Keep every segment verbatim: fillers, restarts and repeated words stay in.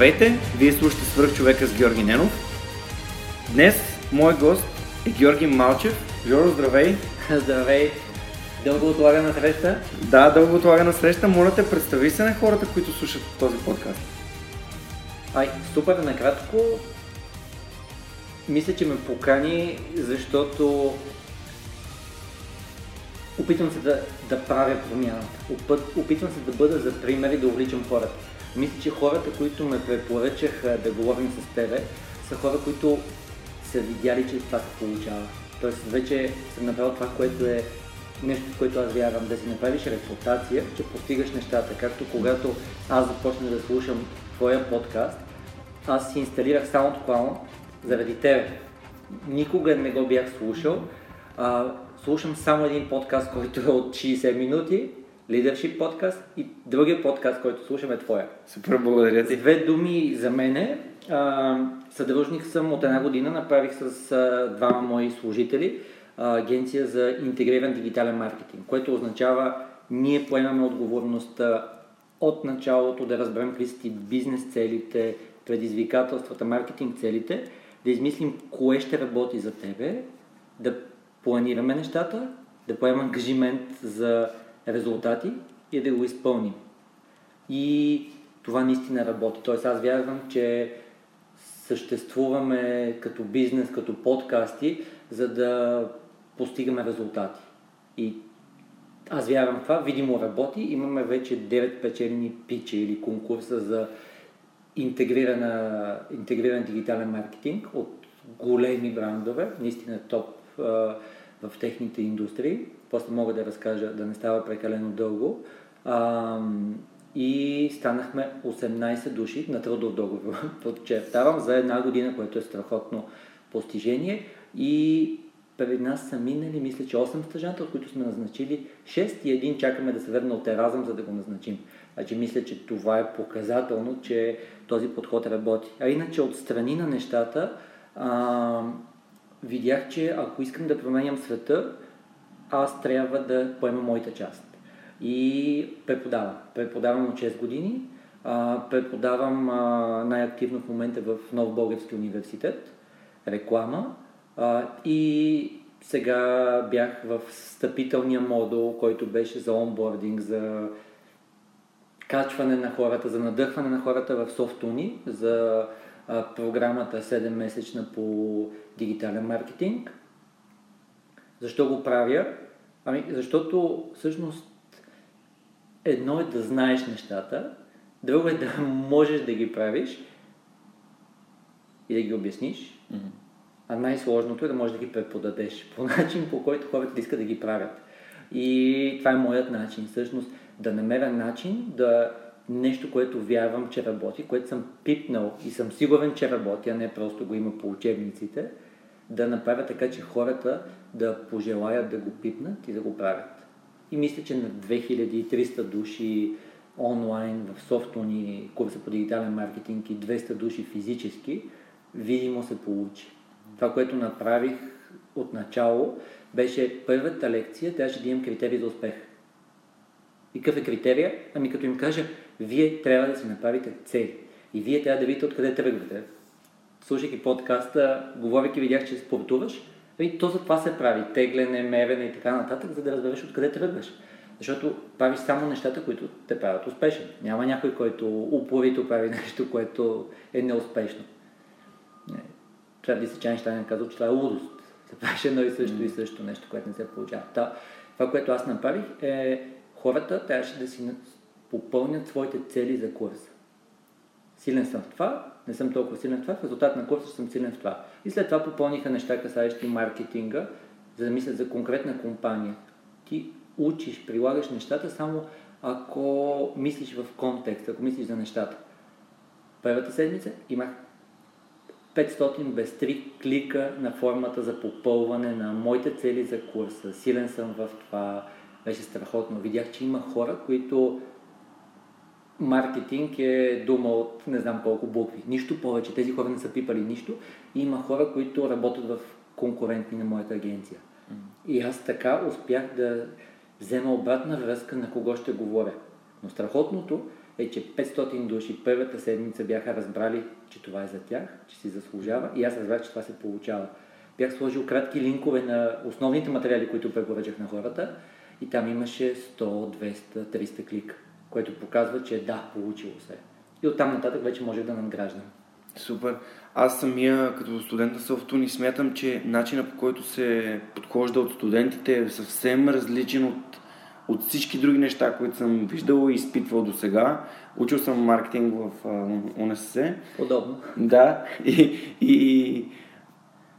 Здравейте, вие слушате Свръхчовека с Георги Ненов. Днес мой гост е Георги Малчев. Жоро, здравей! Здравей! Дълго отлагана среща? Да, дълго отлагана среща. Моля те, представи се на хората, които слушат този подкаст. Ай, супер, накратко. Мисля, че ме покани, защото опитвам се да, да правя промяната. Опитвам се да бъда за пример и да увличам хората. Мисля, че хората, които ме препоръчаха да говорим с тебе, са хора, които са видяли, че това се получава. Тоест вече съм направил това, което е нещо, в което аз вярвам. Да си направиш репутация, че постигаш нещата. Както когато аз започнах да слушам твоя подкаст, аз си инсталирах SoundCloud заради тебе. Никога не го бях слушал. А, слушам само един подкаст, който е от шейсет минути. Leadership подкаст, и другия подкаст, който слушам, е твоя. Супер, благодаря ти. Две думи за мене. Съдружник съм от една година, направих с двама мои служители агенция за интегриран дигитален маркетинг, което означава ние поемаме отговорността от началото да разберем какви са бизнес целите, предизвикателствата, маркетинг целите, да измислим кое ще работи за тебе, да планираме нещата, да поемем ангажимент за резултати и да го изпълним. И това наистина работи. Тоест аз вярвам, че съществуваме като бизнес, като подкасти, за да постигаме резултати. И аз вярвам това, видимо работи. Имаме вече девет печелени пича или конкурса за интегрирана, интегриран дигитален маркетинг от големи брандове, наистина топ в техните индустрии. После мога да разкажа, да не става прекалено дълго. А, и станахме осемнайсет души на трудов договор, подчертавам, за една година, което е страхотно постижение. И пред нас са минали, мисля, че осем стажанта, от които сме назначили шест и един чакаме да се върне от Еразъм, за да го назначим. А че мисля, че това е показателно, че този подход работи. А иначе отстрани на нещата, а, видях, че ако искам да променям света, аз трябва да поема моята част. И преподавам. Преподавам от шест години. А, преподавам а, най-активно в момента в Нов Български университет. Реклама. А, и сега бях в встъпителния модул, който беше за онбординг, за качване на хората, за надъхване на хората в СофтУни, за а, програмата седем месечна по дигитален маркетинг. Защо го правя? Ами, защото всъщност едно е да знаеш нещата, друго е да можеш да ги правиш и да ги обясниш, mm-hmm. а най-сложното е да можеш да ги преподадеш по начин, по който хората искат да ги правят. И това е моят начин, всъщност да намеря начин да нещо, което вярвам, че работи, което съм пипнал и съм сигурен, че работи, а не просто го има по учебниците, да направя така, че хората да пожелаят да го пипнат и да го правят. И мисля, че на две хиляди и триста души онлайн в софтуни курса по дигитален маркетинг и двеста души физически, видимо се получи. Това, което направих от начало, беше първата лекция, трябваше да имам критерии за успех. И какъв е критерия? Ами като им кажа, вие трябва да си направите цели. И вие трябва да видите откъде тръгвате. Слушайки подкаста, говорейки, видях, че спортуваш. И то за това се прави. Тегляне, мерене и така нататък, за да разбереш откъде тръгваш. Защото правиш само нещата, които те правят успешен. Няма някой, който упорито прави нещо, което е неуспешно. Трябва да си Чайнщайн казал, че това е лудост. Се правиш едно и също mm. и също нещо, което не се получава. Та, това, което аз направих, е хората трябваше да си попълнят своите цели за курса. Силен съм в това, не съм толкова силен в това, в резултат на курса съм силен в това. И след това попълниха неща, касаещи маркетинга, за да мислят за конкретна компания. Ти учиш, прилагаш нещата само ако мислиш в контекст, ако мислиш за нещата. Първата седмица имах петстотин без три клика на формата за попълване на моите цели за курса. Силен съм в това. Беше страхотно. Видях, че има хора, които маркетинг е дума от не знам колко букви. Нищо повече. Тези хора не са пипали нищо. И има хора, които работят в конкурентни на моята агенция. И аз така успях да взема обратна връзка на кого ще говоря. Но страхотното е, че петстотин души първата седмица бяха разбрали, че това е за тях, че си заслужава и аз разбрах, че това се получава. Бях сложил кратки линкове на основните материали, които препоръчах на хората и там имаше сто, двеста, триста клика, което показва, че да, получило се. И оттам нататък вече може да надграждам. Супер. Аз самия като студент на СофтУни смятам, че начинът, по който се подхожда от студентите е съвсем различен от, от всички други неща, които съм виждал и изпитвал до сега. Учил съм маркетинг в УНСС. Подобно. Да. И, и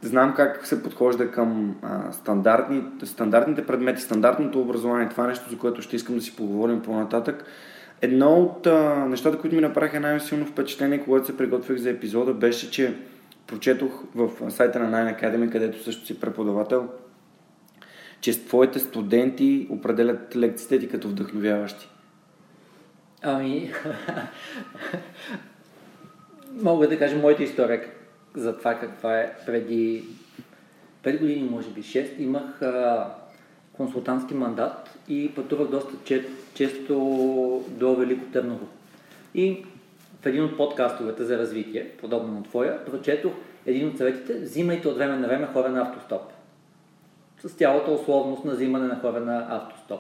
знам как се подхожда към а, стандартни, стандартните предмети, стандартното образование. Това е нещо, за което ще искам да си поговорим по-нататък. Едно от а, нещата, които ми направиха най-силно впечатление, когато се приготвих за епизода, беше, че прочетох в сайта на Nine Academy, където също си преподавател, че твоите студенти определят лекциите ти като вдъхновяващи. Ами, мога да кажа моята история за това каква е. Преди пет години, може би шест, имах а, консултантски мандат и пътувах доста често. често до Велико Търново. И в един от подкастовете за развитие, подобно на твоя, прочетох един от съветите: взимайте от време на време хора на автостоп. С цялата условност на взимане на хора на автостоп.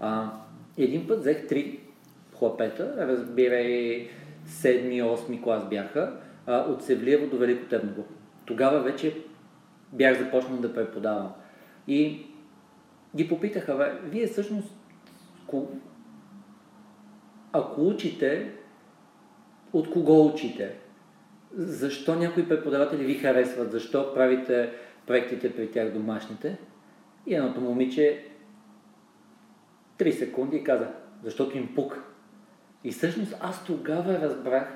А, един път взех три хлапета, разбирай седми-осми клас бяха, а, от Севлиево до Велико Търново. Тогава вече бях започнал да преподавам. И ги попитаха: вие всъщност ако учите, от кого учите? Защо някои преподаватели ви харесват? Защо правите проектите при тях домашните? И едното момиче три секунди и каза: защото им пука. И всъщност аз тогава разбрах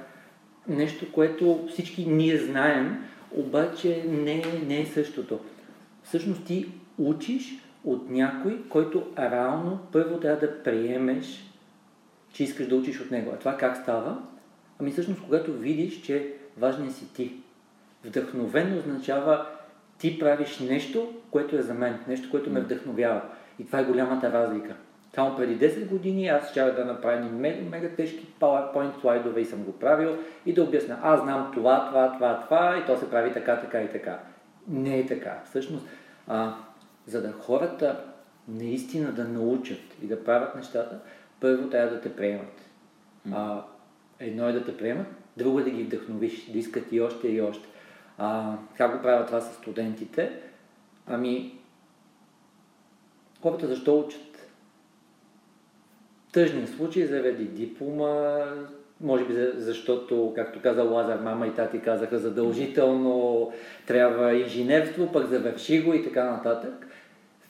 нещо, което всички ние знаем, обаче не, не е същото. Всъщност ти учиш от някой, който реално първо трябва да приемеш, че искаш да учиш от него. А това как става? Ами всъщност, когато видиш, че важен си ти. Вдъхновен означава ти правиш нещо, което е за мен, нещо, което ме вдъхновява. И това е голямата разлика. Само преди десет години аз щях да направя мега, мега тежки PowerPoint слайдове и съм го правил и да обясня: аз знам това, това, това, това и то се прави така, така и така. Не е така. Всъщност, а, за да хората наистина да научат и да правят нещата, първо трябва да те приемат. А, едно е да те приемат, друго е да ги вдъхновиш, да искат и още и още. А, как го правят това с студентите? Ами, хората защо учат? Тъжни случаи заради диплома, може би защото, както каза Лазар, мама и тати казаха задължително трябва инженерство, пък завърши го и така нататък.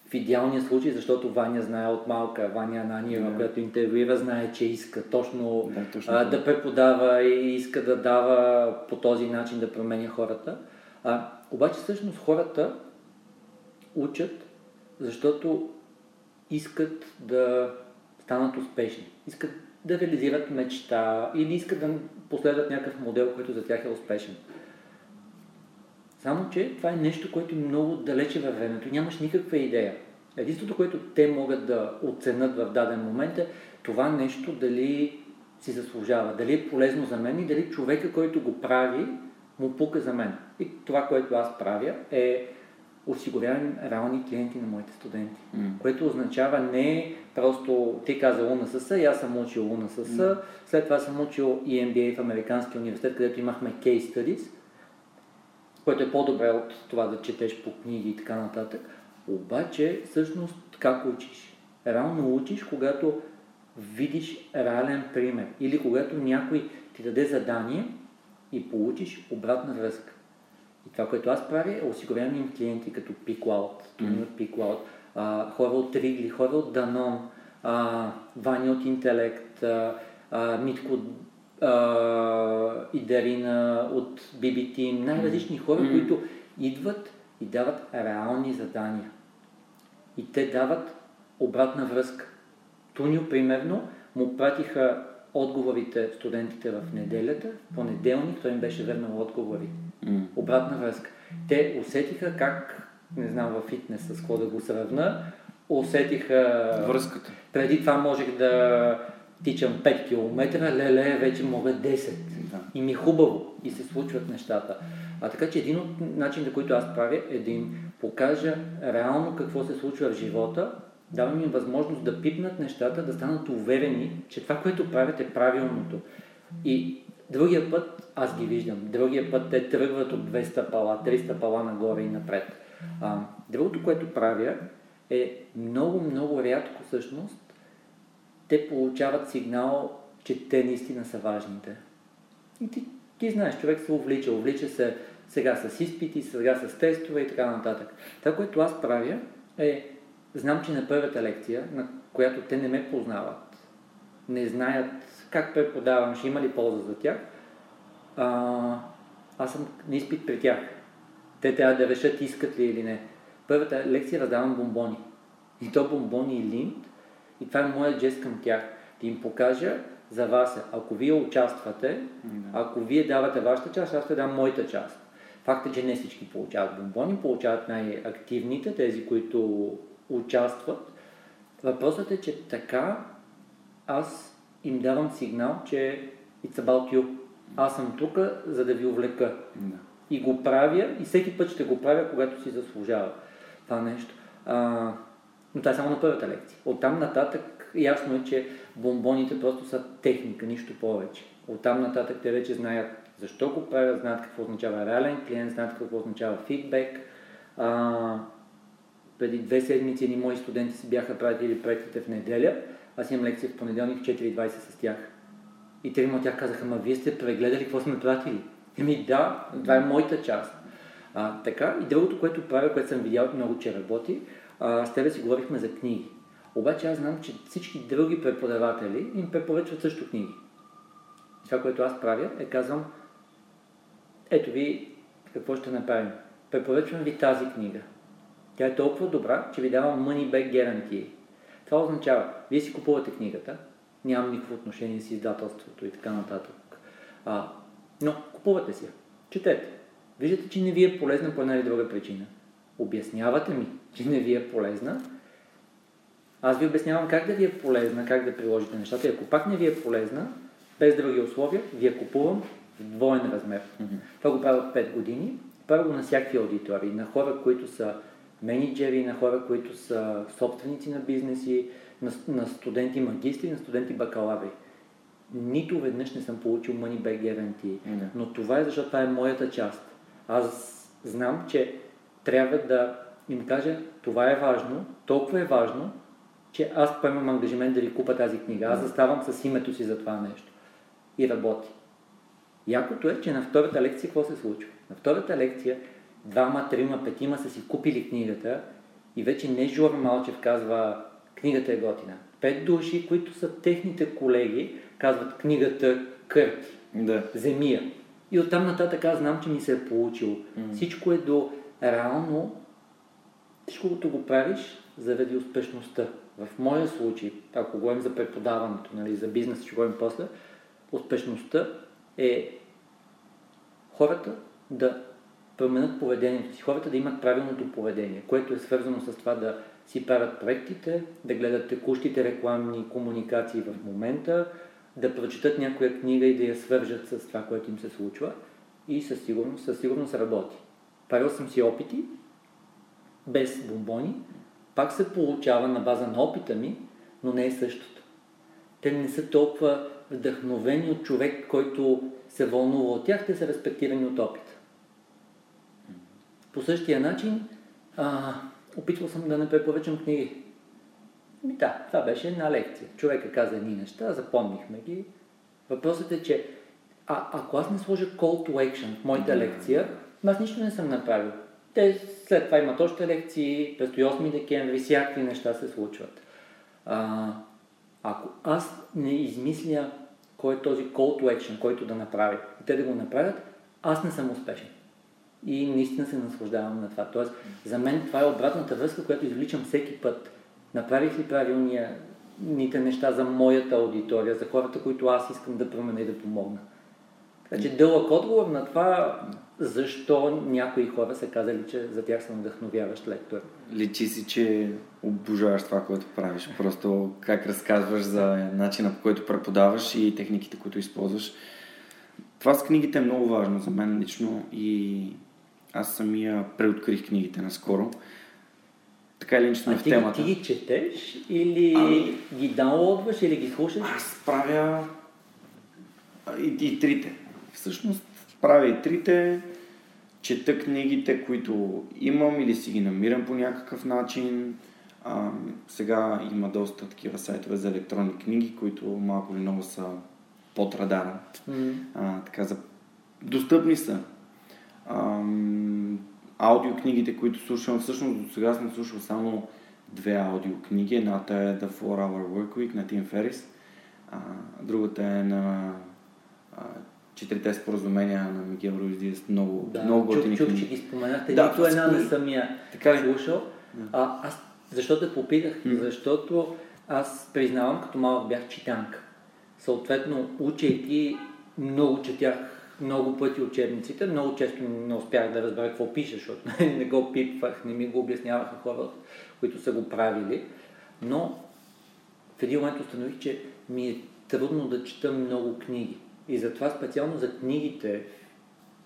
В идеалния случай, защото Ваня знае от малка, Ваня Анания, yeah. която интервюира, знае, че иска точно, yeah, точно а, да преподава и иска да дава по този начин да променя хората. А, обаче всъщност хората учат, защото искат да станат успешни, искат да реализират мечта или искат да последват някакъв модел, който за тях е успешен. Само че това е нещо, което е много далече във времето. Нямаш никаква идея. Единството, което те могат да оценят в даден момент, е това нещо дали си заслужава, дали е полезно за мен и дали човека, който го прави, му пука за мен. И това, което аз правя, е осигурявам реални клиенти на моите студенти. Mm. Което означава не просто те каза УНСС и аз съм учил УНСС, mm. след това съм учил и Ем Би Ей в Американския университет, където имахме case studies, което е по-добре от това да четеш по книги и така нататък. Обаче, всъщност, как учиш? Реално учиш, когато видиш реален пример или когато някой ти даде задание и получиш обратна връзка. И това, което аз правя, е осигурявам им клиенти като pCloud, mm-hmm. pCloud, а, хора от Ригли, хора от Данон, Ваня от Интелект, а, а, Митко а, и Дарина от Биби Тим, най-различни хора, mm-hmm. които идват и дават реални задания. И те дават обратна връзка. Туню, примерно, му пратиха отговорите студентите в неделята, в понеделник той им беше върнал отговори. Mm. Обратна връзка. Те усетиха как, не знам във фитнес с какво да го сравна, усетиха... Връзката. Преди това можех да тичам пет километра, леле, вече мога десет. Да. И ми хубаво. И се случват нещата. А така че един от начините, които аз правя, е да им покажа реално какво се случва в живота, давам им възможност да пипнат нещата, да станат уверени, че това, което правят, е правилното. И другия път аз ги виждам. Другия път те тръгват от двеста пала, триста пала нагоре и напред. А, другото, което правя, е много, много рядко всъщност те получават сигнал, че те наистина са важните. И ти, ти знаеш, човек се увлича, увлича се сега с изпити, сега с тестове и така нататък. Това, което аз правя, е знам, че на първата лекция, на която те не ме познават, не знаят как преподавам, ще има ли полза за тях, а, аз съм на изпит при тях. Те трябва да решат искат ли или не. Първата лекция раздавам бомбони. И то бомбони и линт. И това е моят жест към тях. Да им покажа за вас. Ако вие участвате, ако вие давате вашата част, аз ще дам моята част. Факт е, че не всички получават бомбони, получават най-активните, тези, които участват. Въпросът е, че така аз им давам сигнал, че it's about you. Аз съм тук, за да ви увлека. No. И го правя, и всеки път ще го правя, когато си заслужава това нещо. А, но това е само на първата лекция. Оттам нататък ясно е, че бомбоните просто са техника, нищо повече. Оттам нататък те вече знаят защо го правят, знаят какво означава реален клиент, знаят какво означава фидбек. А, преди две седмици ни мои студенти си бяха пратили проектите в неделя. Аз имам лекция в понеделник в четири и двадесет с тях. И трима от тях казаха, ма вие сте прегледали какво сме пратили. Еми да, това е моята част. А, така, и другото, което правя, което съм видял много, че работи, а, с тебе си говорихме за книги. Обаче аз знам, че всички други преподаватели им препоръчват също книги. Това, което аз правя, е казвам, ето ви какво ще направим. Препоръчвам ви тази книга. Тя е толкова добра, че ви дава money back guarantee. Това означава, вие си купувате книгата, нямам никакво отношение с издателството и така нататък. А, но купувате си я, четете. Виждате, че не ви е полезна по една или друга причина. Обяснявате ми, че не ви е полезна. Аз ви обяснявам как да ви е полезна, как да приложите нещата. И ако пак не ви е полезна, без други условия, ви я купувам в двоен размер. Mm-hmm. Това го правя пет години. Правя го на всякакви аудитории, на хора, които са менеджери, на хора, които са собственици на бизнеси, на, на студенти магистри, на студенти бакалаври. Нито веднъж не съм получил money back guarantee. Mm-hmm. Но това е защото това е моята част. Аз знам, че трябва да им кажа, това е важно, толкова е важно, че аз поемам ангажимент да ви купа тази книга. Аз заставам с името си за това нещо. И работи. Якото е, че на втората лекция какво се случва? На втората лекция двама, трима, петима са си купили книгата и вече не Жор Малчев казва книгата е готина. Пет души, които са техните колеги, казват книгата кърти, да. Земия. И оттам нататък аз знам, че ми се е получило. Mm-hmm. Всичко е до реално, всичкото го правиш заради успешността. В моя случай, ако говорим за преподаването, нали, за бизнес, ще говорим после, успешността е хората да променят поведението си, хората да имат правилното поведение, което е свързано с това да си правят проектите, да гледат текущите рекламни комуникации в момента, да прочитат някоя книга и да я свържат с това, което им се случва и със сигурност, със сигурност работи. Правил съм си опити, без бомбони, пак се получава на база на опита ми, но не е същото. Те не са толкова вдъхновени от човек, който се вълнува от тях, те са респектирани от опита. По същия начин, а, опитвал съм да не препоръчам книги. И да, това беше една лекция. Човека каза едни неща, запомнихме ги. Въпросът е, че а, ако аз не сложа call to action в моята лекция, аз нищо не съм направил. Те след това имат още лекции, през осми декември, всякакви неща се случват. А, ако аз не измисля кой е този call to action, който да направя, и те да го направят, аз не съм успешен. И наистина се наслаждавам на това. Тоест, за мен това е обратната връзка, която извличам всеки път. Направих ли правилните неща за моята аудитория, за хората, които аз искам да променя и да помогна. Така че дълъг отговор на това, защо някои хора са казали, че за тях съм вдъхновяващ лектор. Личи си, че обожаваш това, което правиш. Просто как разказваш за начина, по който преподаваш и техниките, които използваш. Това с книгите е много важно за мен лично и аз самия преоткрих книгите наскоро. Така или иначе сме в темата. А ти ги четеш или ами... ги даунлоудваш или ги слушаш? Аз правя и, и трите. Всъщност правя и трите, чета книгите, които имам или си ги намирам по някакъв начин. А, сега има доста такива сайтове за електронни книги, които малко или много са под радара. Mm. А, така, за... достъпни са. А, аудиокнигите, които слушам, всъщност до сега съм слушал само две аудиокниги. Едната е The four-hour Workweek на Тим Ферис. А, другата е на а, Четирините споразумения на Микел Розидес. Много, да, много готини книги. Чух, че ги споменахте. Да, нито една не самия така слушал. Да. А, аз, защо те попитах? М-м. Защото аз признавам, като малък бях читанка. Съответно, учейки, много четях много пъти учебниците, много често не успях да разбера какво пише, защото не го пипвах, не ми го обясняваха хора, които са го правили. Но в един момент установих, че ми е трудно да чета много книги. И затова специално за книгите,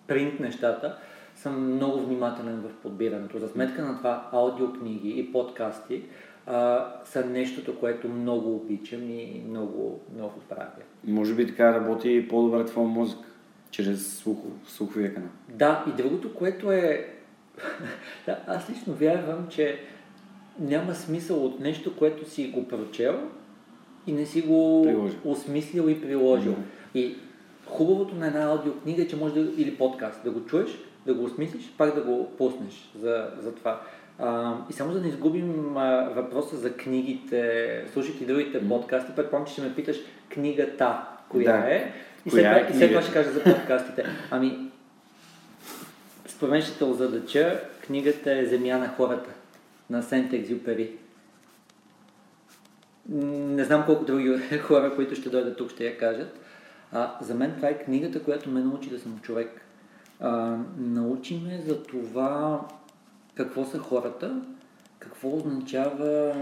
принт нещата, съм много внимателен в подбирането. За сметка на това аудиокниги и подкасти а, са нещото, което много обичам и много, много правя. Може би така работи по-добре твой мозък чрез слухо, слуховия канал. Да, и другото, което е... да, аз лично вярвам, че няма смисъл от нещо, което си го прочел и не си го приложил. Осмислил и приложил. Mm-hmm. И хубавото на една аудиокнига е, че може да... или подкаст, да го чуеш, да го осмислиш, пак да го пуснеш за, за това. А, и само за да не изгубим а, въпроса за книгите, слушайки другите mm-hmm. подкасти, предполагам, че ще ме питаш книгата, коя да. е. И след това е ще кажа за подкастите. Ами, според мен ще те озадача, книгата е Земя на хората на Сент-Екзюпери. Не знам колко други хора, които ще дойдат тук, ще я кажат. А, за мен това е книгата, която ме научи да съм човек. А, научи ме за това какво са хората, какво означава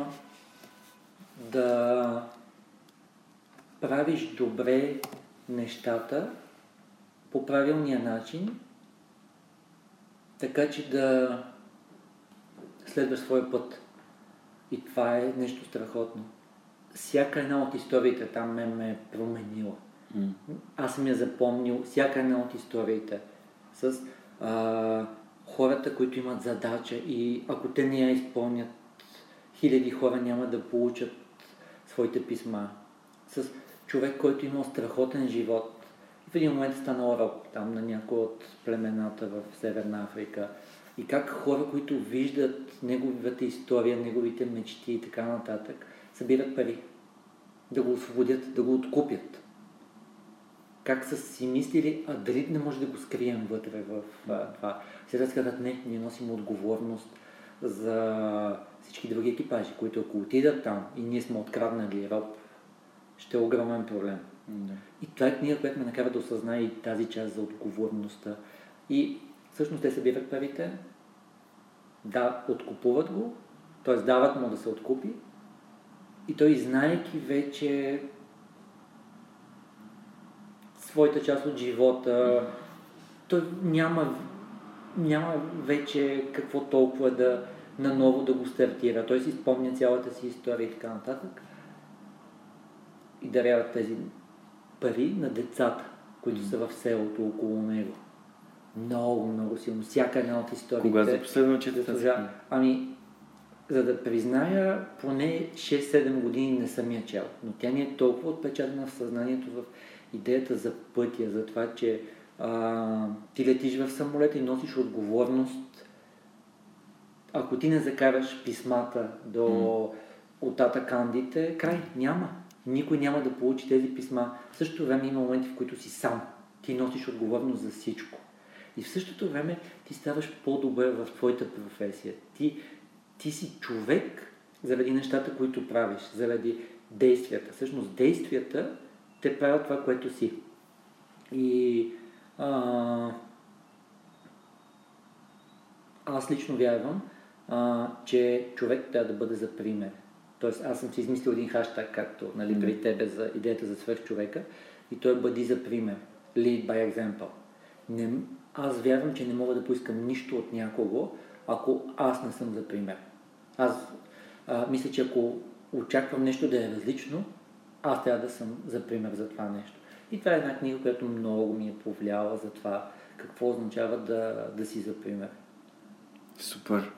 да правиш добре нещата по правилния начин, така че да следваш своя път. И това е нещо страхотно. Всяка една от историите там ме, ме е променила. Mm. Аз съм я запомнил, всяка една от историите с а, хората, които имат задача и ако те не я изпълнят, хиляди хора няма да получат своите писма. С човек, който имал страхотен живот. И в един момент станал роб там на някои от племената в Северна Африка. И как хора, които виждат неговата история, неговите мечти и така нататък, събират пари. Да го освободят, да го откупят. Как са си мислили, а дали не може да го скрием вътре в това. Сега казват, не, ние носим отговорност за всички други екипажи, които ако отидат там и ние сме откраднали роб, ще е огромен проблем. Да. И това е книга, която ме накара да осъзнае и тази част за отговорността. И всъщност те събират парите, да, откупуват го, т.е. дават му да се откупи и той, знаеки вече своята част от живота, той няма, няма вече какво толкова да наново да го стартира. Той си спомня цялата си история и така нататък. И даряват тези пари на децата, които са в селото около него. Много, много силно. Всяка една от историите... Кога за последно четата? Ами, за да призная, поне шест-седем години не съм я чел. Но тя ми е толкова отпечатана в съзнанието, в идеята за пътя, за това, че а, ти летиш в самолета и носиш отговорност. Ако ти не закараш писмата до mm. от атакандите, край, няма. Никой няма да получи тези писма. В същото време има моменти, в които си сам. Ти носиш отговорност за всичко. И в същото време ти ставаш по-добър в твоята професия. Ти, ти си човек заради нещата, които правиш, заради действията. Всъщност действията те правят това, което си. И а, аз лично вярвам, а, че човек трябва да бъде за пример. Тоест, аз съм си измислил един хаштаг, както нали, при тебе за идеята за свръхчовека, и той бъди за пример. Lead by example. Не, аз вярвам, че не мога да поискам нищо от някого, ако аз не съм за пример. Аз а, мисля, че ако очаквам нещо да е различно, аз трябва да съм за пример за това нещо. И това е една книга, която много ми е повлияла за това какво означава да, да си за пример. Супер.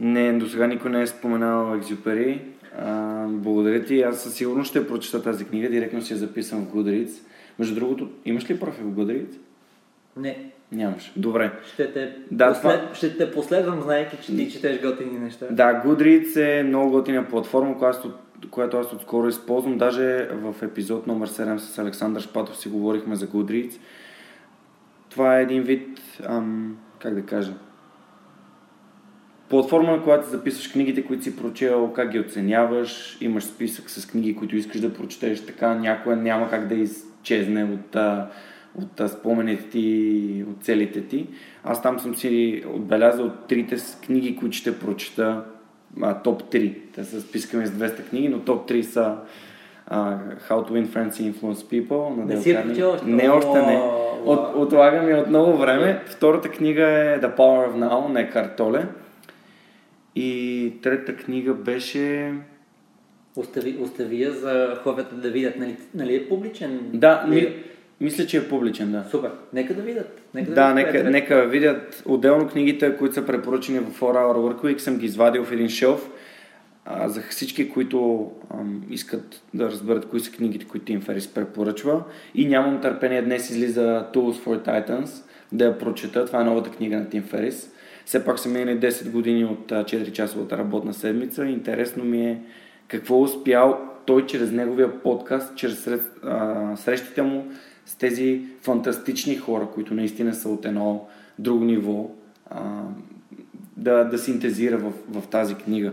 Не, до сега никой не е споменал Екзюпери. А, благодаря ти. Аз със сигурност ще прочета тази книга. Директно си я записвам в Goodreads. Между другото, имаш ли профил в Goodreads? Не. Нямаш. Добре. Ще те, да, послед... това... ще те последвам, знаеки, че ти четеш готини неща. Да, Goodreads е много готина платформа, която, която аз отскоро използвам. Даже в епизод номер седем с Александър Шпатов си говорихме за Goodreads. Това е един вид, ам, как да кажа, платформа, на която записваш книгите, които си прочел, как ги оценяваш, имаш списък с книги, които искаш да прочетеш, така някоя няма как да изчезне от, от спомените ти, от целите ти. Аз там съм си отбелязал трите книги, които ще прочета, а, топ три. Те са спискаме с двеста книги, но топ три са а, How to Win Friends and Influence People. Не си прочел още? Не, още не. От, отлагам я от много време. Втората книга е The Power of Now на Eckhart Tolle. И трета книга беше... Остави, остави я за хората да видят. Нали, нали е публичен? Да, ми, мисля, че е публичен, да. Супер. Нека да видят. Нека да, да видят, нека, нека видят. Отделно книгите, които са препоръчени в four hour Workweek, съм ги извадил в един шелф. А, за всички, които ам, искат да разберат кои са книгите, които Тим Ферис препоръчва. И нямам търпение, днес излиза Tools for Titans, да я прочета. Това е новата книга на Тим Ферис. Все пак са минали десет години от четиричасовата работна седмица. Интересно ми е какво успял той чрез неговия подкаст, чрез а, срещите му с тези фантастични хора, които наистина са от едно друго ниво, а, да, да синтезира в, в тази книга.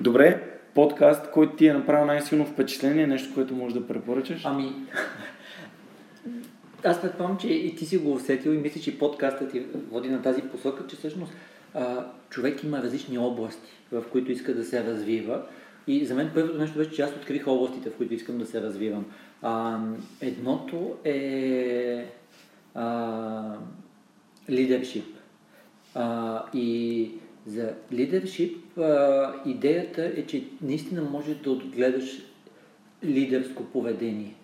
Добре, подкаст, който ти е направил най-силно впечатление, нещо, което можеш да препоръчаш? Ами... Аз предполагам, че и ти си го усетил и мисля, че подкастът ти води на тази посока, че всъщност а, човек има различни области, в които иска да се развива. И за мен първото нещо беше, че аз открих областите, в които искам да се развивам. А, едното е а, Leadership. А, и за Leadership а, идеята е, че наистина можеш да отгледаш лидерско поведение.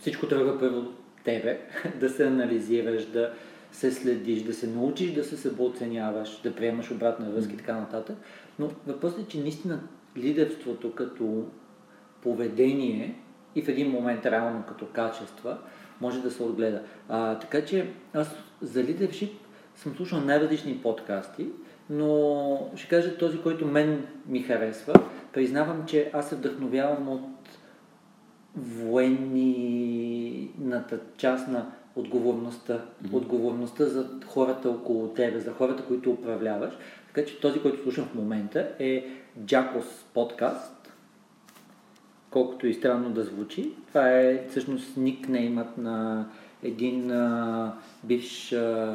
Всичко трябва първо тебе, да се анализираш, да се следиш, да се научиш, да се себеоценяваш, да приемаш обратна връзка и така нататък. Но въпросът е, че наистина лидерството като поведение и в един момент реално като качества може да се отгледа. А, така че аз за лидершип съм слушал най-различни подкасти, но ще кажа този, който мен ми харесва. Признавам, че аз се вдъхновявам от военната част на отговорността. Mm-hmm. Отговорността за хората около тебе, за хората, които управляваш. Така че този, който слушам в момента е Джакос подкаст. Колкото и странно да звучи. Това е всъщност никнеймът на един а, бивш а,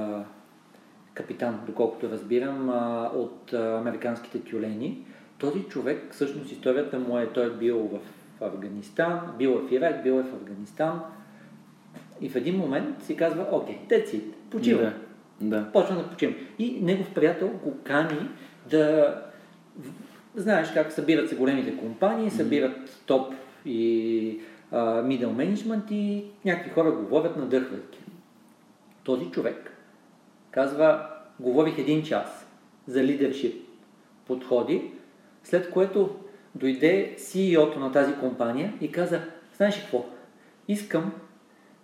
капитан, доколкото разбирам, а, от а, американските тюлени. Този човек, всъщност историята му е, той е бил в Афганистан, бил в Ирак, бил в Афганистан и в един момент си казва, окей, that's it, почива. Да. Почва да почим. И негов приятел го кани да знаеш как събират се големите компании, събират топ и мидъл менеджмент и някакви хора го ловят на дърхвайки. Този човек казва, говорих един час за leadership подходи, след което дойде си и о-то на тази компания и каза, знаеш какво, искам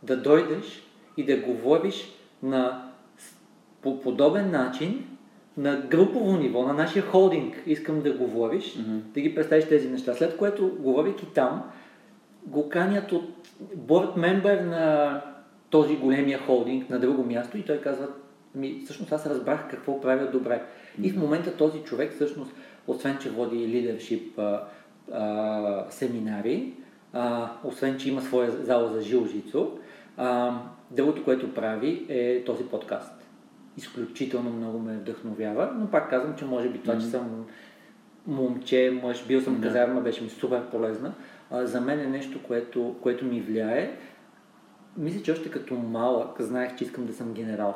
да дойдеш и да говориш на по подобен начин на групово ниво, на нашия холдинг. Искам да говориш, mm-hmm. да ги представиш тези неща. След което, говорейки там, го канят от борд мембър на този големия холдинг на друго място и той казва, ми, всъщност аз разбрах какво правя добре. Mm-hmm. И в момента този човек, всъщност, освен че води лидершип семинари, а, освен че има своя зала за жилжицо, другото, което прави е този подкаст. Изключително много ме вдъхновява, но пак казвам, че може би това, mm-hmm. че съм момче, мъж, бил съм mm-hmm. казарма, беше ми супер полезна. А, за мен е нещо, което, което ми влияе. Мисля, че още като малък знаех, че искам да съм генерал.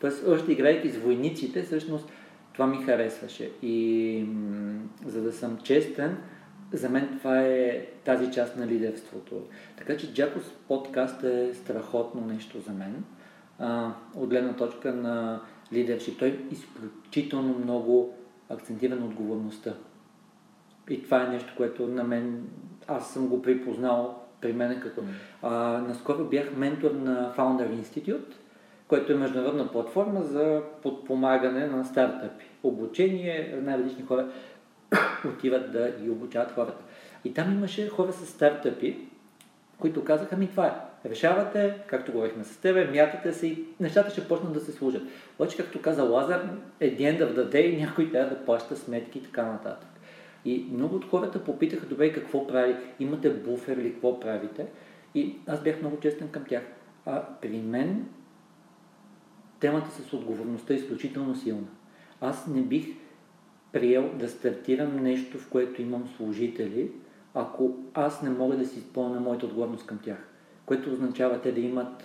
Тоест, още играйки с войниците, всъщност това ми харесваше. И м- за да съм честен, за мен това е тази част на лидерството. Така че Джакос подкаст е страхотно нещо за мен. Uh, от гледна точка на лидершип. Той изключително много акцентира на отговорността. И това е нещо, което на мен, аз съм го припознал при мен като... Uh, наскоро бях ментор на Founder Institute, което е международна платформа за подпомагане на стартъпи. Обучение, най-различни хора отиват да ги обучават хората. И там имаше хора с стартъпи, които казаха, ми това е. Решавате, както говорихме с тебе, мятате се и нещата ще почнат да се служат. Обаче, както каза Лазар, at the end of the day някой трябва да плаща сметки и така нататък. И много от хората попитаха, добре, какво прави, имате буфер или какво правите? И аз бях много честен към тях. А при мен темата с отговорността е изключително силна. Аз не бих приел да стартирам нещо, в което имам служители, ако аз не мога да си изпълня моята отговорност към тях, което означава те да имат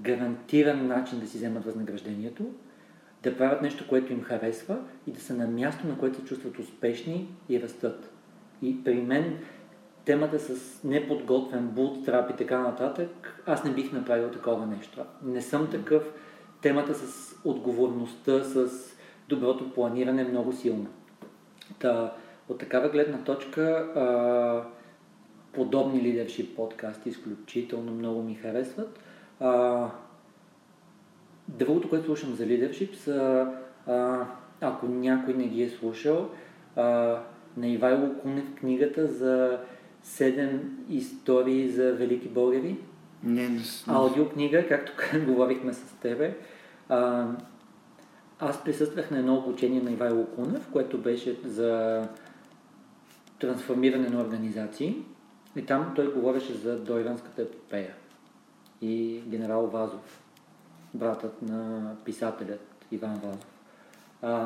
гарантиран начин да си вземат възнаграждението, да правят нещо, което им харесва и да са на място, на което се чувстват успешни и растат. И при мен темата с неподготвен bootstrap и така нататък, аз не бих направил такова нещо. Не съм такъв. Темата с отговорността, с доброто планиране е много силна. Та, от такава гледна точка, а, подобни лидершип подкасти изключително много ми харесват. А, другото, което слушам за лидершип, са, а, ако някой не ги е слушал, а, на Ивайло Кунев книгата за седем истории за велики българи. Не, не съм. Аудиокнига, както говорихме с тебе. А, аз присъствах на едно обучение на Ивайло Кунев, което беше за трансформиране на организации и там той говореше за Дойранската епопея и генерал Вазов, братът на писателят Иван Вазов. А,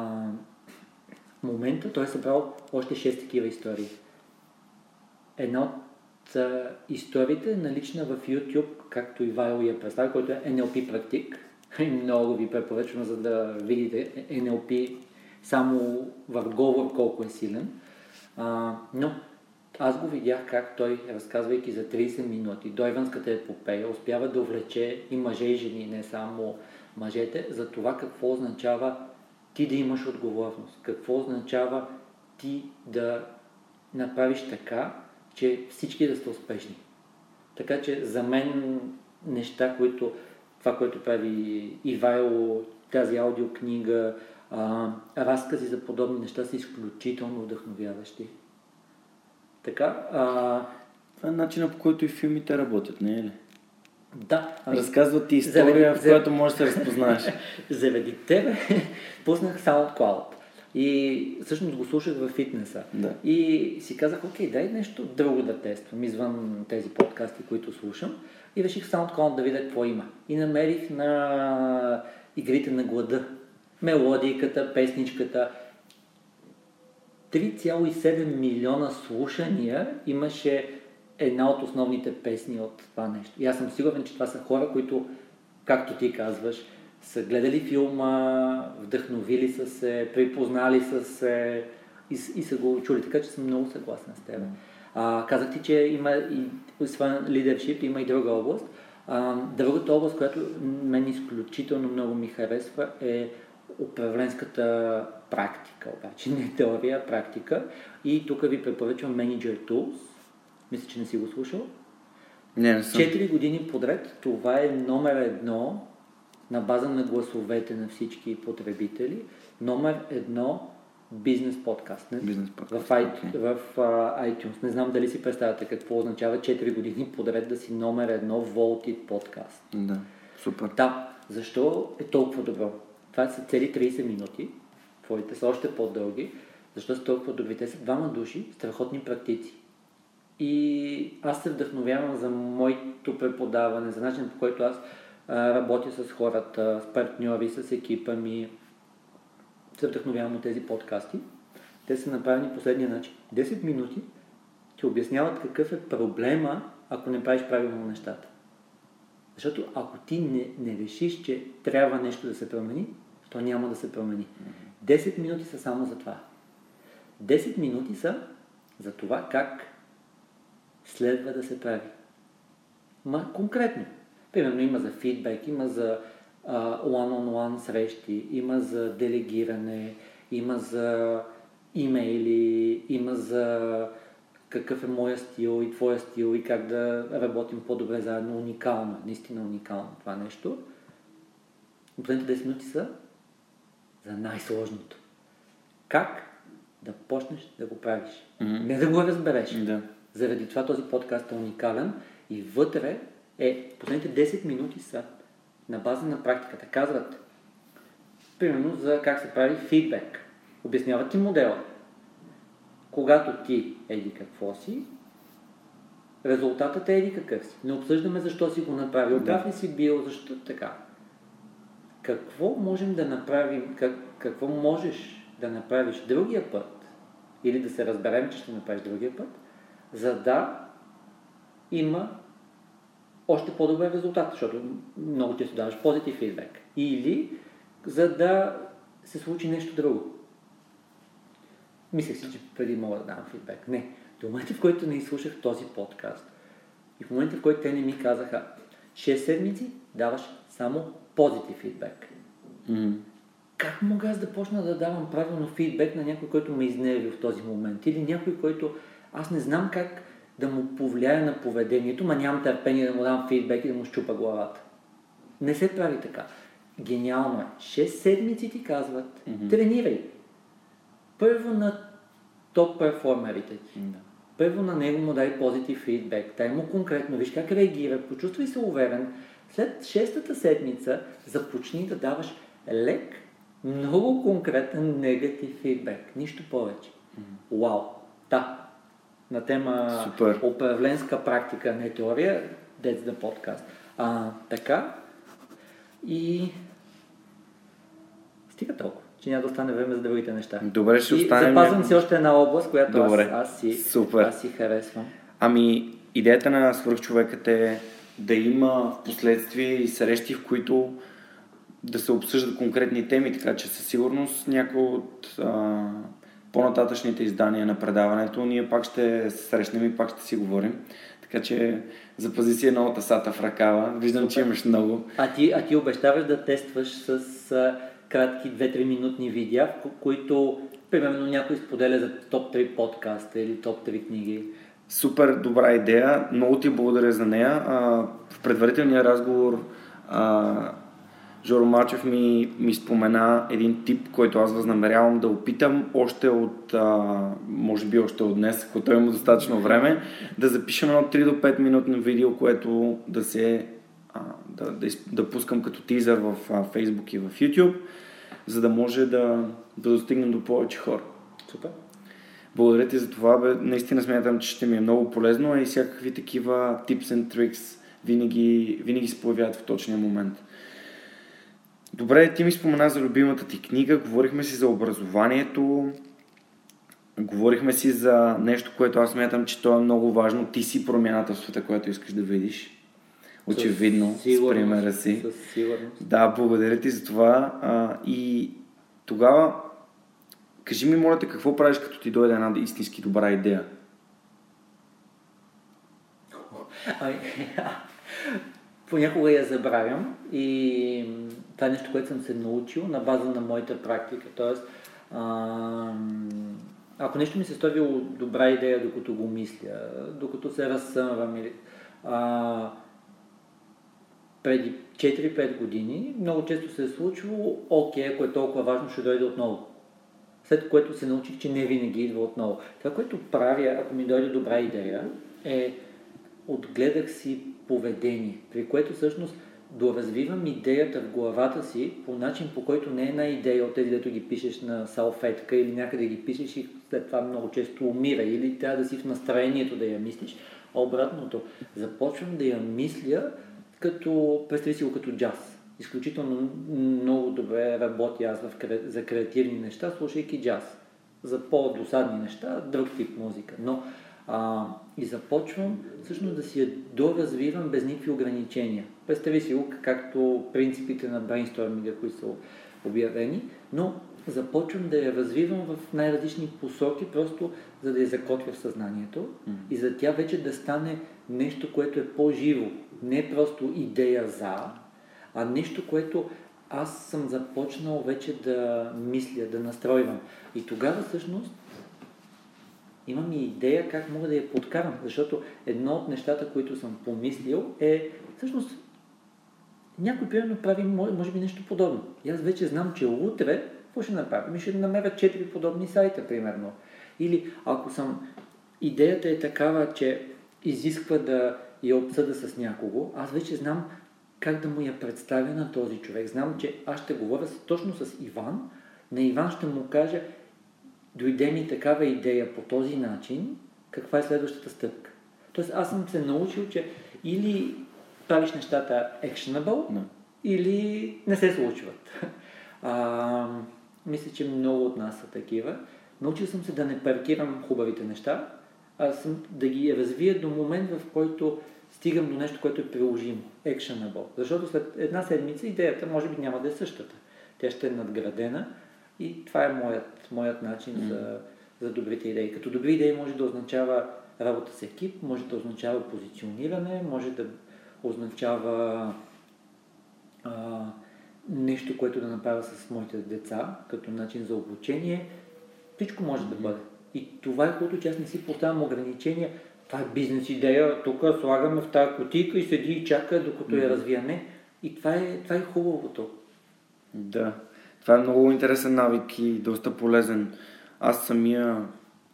в момента той е събрал още шест такива истории. Една от а, историите е налична в YouTube, както Ивайло я представя, който е ен ел пи практик. Много ви препоръчвам, за да видите ен ел пи само в говор колко е силен. А, но аз го видях как той, разказвайки за трийсет минути, Дойранската епопея, успява да увлече и мъже и жени, не само мъжете, за това какво означава ти да имаш отговорност, какво означава ти да направиш така, че всички да сте успешни. Така че за мен неща, които това, което прави Ивайло, тази аудиокнига, а, разкази за подобни неща са изключително вдъхновяващи. Така, а... това е начинът, по който и филмите работят, не е ли? Да. Ами... разказват ти история, заради... в която можеш да се разпознаеш. Заради тебе пуснах SoundCloud и всъщност го слушах във фитнеса. Да. И си казах, окей, дай нещо друго да тествам извън тези подкасти, които слушам. И реших SoundCloud да видя какво има. И намерих на игрите на глада. Мелодиката, песничката. три цяло и седем милиона слушания имаше една от основните песни от това нещо. И аз съм сигурен, че това са хора, които, както ти казваш, са гледали филма, вдъхновили са се, припознали са се и, и са го чули. Така че съм много съгласен с теб. А, казах ти, че има и освен Leadership, има и друга област. А, другата област, която мен изключително много ми харесва, е управленската практика, обаче не теория, а практика. И тук ви препоръчвам Manager Tools. Мисля, че не си го слушал. Не, не съм. Четири години подред това е номер едно на база на гласовете на всички потребители. Номер едно бизнес подкаст. Не? Бизнес подкаст. В, okay. в uh, iTunes. Не знам дали си представяте какво означава четири години подред да си номер едно Volted подкаст. Да, супер. Да, защо е толкова добро? Това са цели трийсет минути. Твоите са още по-дълги. Защо са толкова добри? Те са двама души, страхотни практици. И аз се вдъхновявам за моето преподаване, за начин, по който аз а, работя с хората, с партньори, с екипа ми. Се вдъхновявам от тези подкасти. Те са направени последния начин. десет минути ти обясняват какъв е проблема, ако не правиш правилно нещата. Защото ако ти не, не решиш, че трябва нещо да се промени, то няма да се промени. десет минути са само за това. десет минути са за това как следва да се прави. Ма конкретно. Примерно има за фидбек, има за uh, one-on-one срещи, има за делегиране, има за имейли, има за какъв е моя стил и твоя стил и как да работим по-добре заедно. Уникално, наистина уникално това нещо. Последните десет минути са за най-сложното. Как да почнеш да го правиш. Mm-hmm. Не да го разбереш. Mm-hmm. Заради това този подкаст е уникален и вътре е, последните десет минути са на база на практиката. Казват, примерно, за как се прави фидбек. Обясняват ти модела. Когато ти еди какво си, резултатът е еди какъв си. Не обсъждаме защо си го направил, да. Прав ли си бил, защо така. Какво можем да направим, как, какво можеш да направиш другия път, или да се разберем, че ще направиш другия път, за да има още по-добър резултат, защото много често даваш позитив фидбек. Или за да се случи нещо друго. Мислех си, че преди мога да давам фидбек. Не. До момента, в който не изслушах този подкаст и в момента, в който те не ми казаха шест седмици даваш само позитив фидбек. Mm-hmm. Как мога аз да почна да давам правилно фидбек на някой, който ме изнерви в този момент? Или някой, който аз не знам как да му повлияя на поведението, ма нямам търпение да му дам фидбек и да му щупа главата. Не се прави така. Гениално е. Шест седмици ти казват, mm-hmm. тренирай. Първо на топ перформерите ти. Mm-hmm. Първо на него му дай позитив фидбек. Дай му конкретно, виж как реагира, почувствай се уверен. След шестата седмица започни да даваш лек, много конкретен негатив фидбек. Нищо повече. Mm-hmm. Вау! Да! На тема Супер. Управленска практика, не теория, That's the Podcast. А, така и стига толкова, че няма да остане време за другите неща. Добре, ще остане. Запазвам си още една област, която аз, аз, си, аз си харесвам. Ами, идеята на свръхчовекът е да има в последствие и срещи, в които да се обсъждат конкретни теми, така че със сигурност някои от а... по-нататъчните издания на предаването, ние пак ще се срещнем и пак ще си говорим. Така че запази си една тасата в ръкава. Виждам, Супер. Че имаш много. А ти, а ти обещаваш да тестваш с а, кратки две-три минутни видеа, ко- които, примерно, някой споделя за топ три подкаста или топ три книги. Супер добра идея. Много ти благодаря за нея. А, в предварителния разговор а, Жоро Малчев ми, ми спомена един тип, който аз възнамерявам да опитам още от, а, може би още от днес, ако той има достатъчно време, да запишем едно три до пет минутно видео, което да се а, да, да, да пускам като тизър в а, Facebook и в YouTube, за да може да, да достигнем до повече хора. Супер. Благодаря ти за това. Бе. Наистина смятам, че ще ми е много полезно и всякакви такива tips and tricks винаги, винаги се появяват в точния момент. Добре, ти ми спомена за любимата ти книга, говорихме си за образованието, говорихме си за нещо, което аз смятам, че то е много важно. Ти си промяната в света, което искаш да видиш. очевидно, с, с примера си. С да, благодаря ти за това. А, и тогава, кажи ми, моля те, какво правиш, като ти дойде една истински добра идея? Понякога я забравям и това е нещо, което съм се научил на база на моята практика. Тоест, а... ако нещо ми се ставило добра идея, докато го мисля, докато се разсъмвам или... А... преди четири-пет години много често се е случило, окей, ако е толкова важно, ще дойде отново. След което се научих, че не винаги идва отново. Това, което правя, ако ми дойде добра идея, е отгледах си поведение, при което всъщност доразвивам идеята в главата си по начин, по който не е една идея от тези, дето ги пишеш на салфетка или някъде ги пишеш и след това много често умира или трябва да си в настроението да я мислиш. А обратното, започвам да я мисля като, представи си го като джаз. Изключително много добре работя аз в кре... за креативни неща, слушайки джаз. За по-досадни неща, друг тип музика. Но а, и започвам всъщност да си я доразвивам без никакви ограничения. Представи си го както принципите на брейнсторминга, които са обявени, но започвам да я развивам в най-различни посоки, просто за да я закотвя в съзнанието mm-hmm. и за тя вече да стане нещо, което е по-живо. Не просто идея за, а нещо, което аз съм започнал вече да мисля, да настройвам. И тогава всъщност имам и идея как мога да я подкарам, защото едно от нещата, които съм помислил е всъщност някой примерно прави може би нещо подобно. И аз вече знам, че утре какво ще направя? Ми ще намеря четири подобни сайта, примерно. Или ако съм... Идеята е такава, че изисква да я обсъда с някого, аз вече знам как да му я представя на този човек. Знам, че аз ще говоря точно с Иван. На Иван ще му кажа, дойде ми такава идея по този начин, каква е следващата стъпка. Тоест аз съм се научил, че или правиш нещата actionable, no. или не се случват. А, мисля, че много от нас са такива. Научил съм се да не паркирам хубавите неща, а съм да ги развия до момент, в който стигам до нещо, което е приложимо. Actionable. Защото след една седмица идеята може би няма да е същата. Тя ще е надградена и това е моят, моят начин mm-hmm. за, за добрите идеи. Като добри идеи може да означава работа с екип, може да означава позициониране, може да означава а, нещо, което да направя с моите деца, като начин за обучение. Всичко може mm-hmm. да бъде. И това е което, че аз не си поставям ограничения. Това е бизнес идея, тук слагаме в тази кутийка и седи и чака, докато mm-hmm. я развия. Не. И това е, това е хубавото. Да. Това е много интересен навик и доста полезен. Аз самия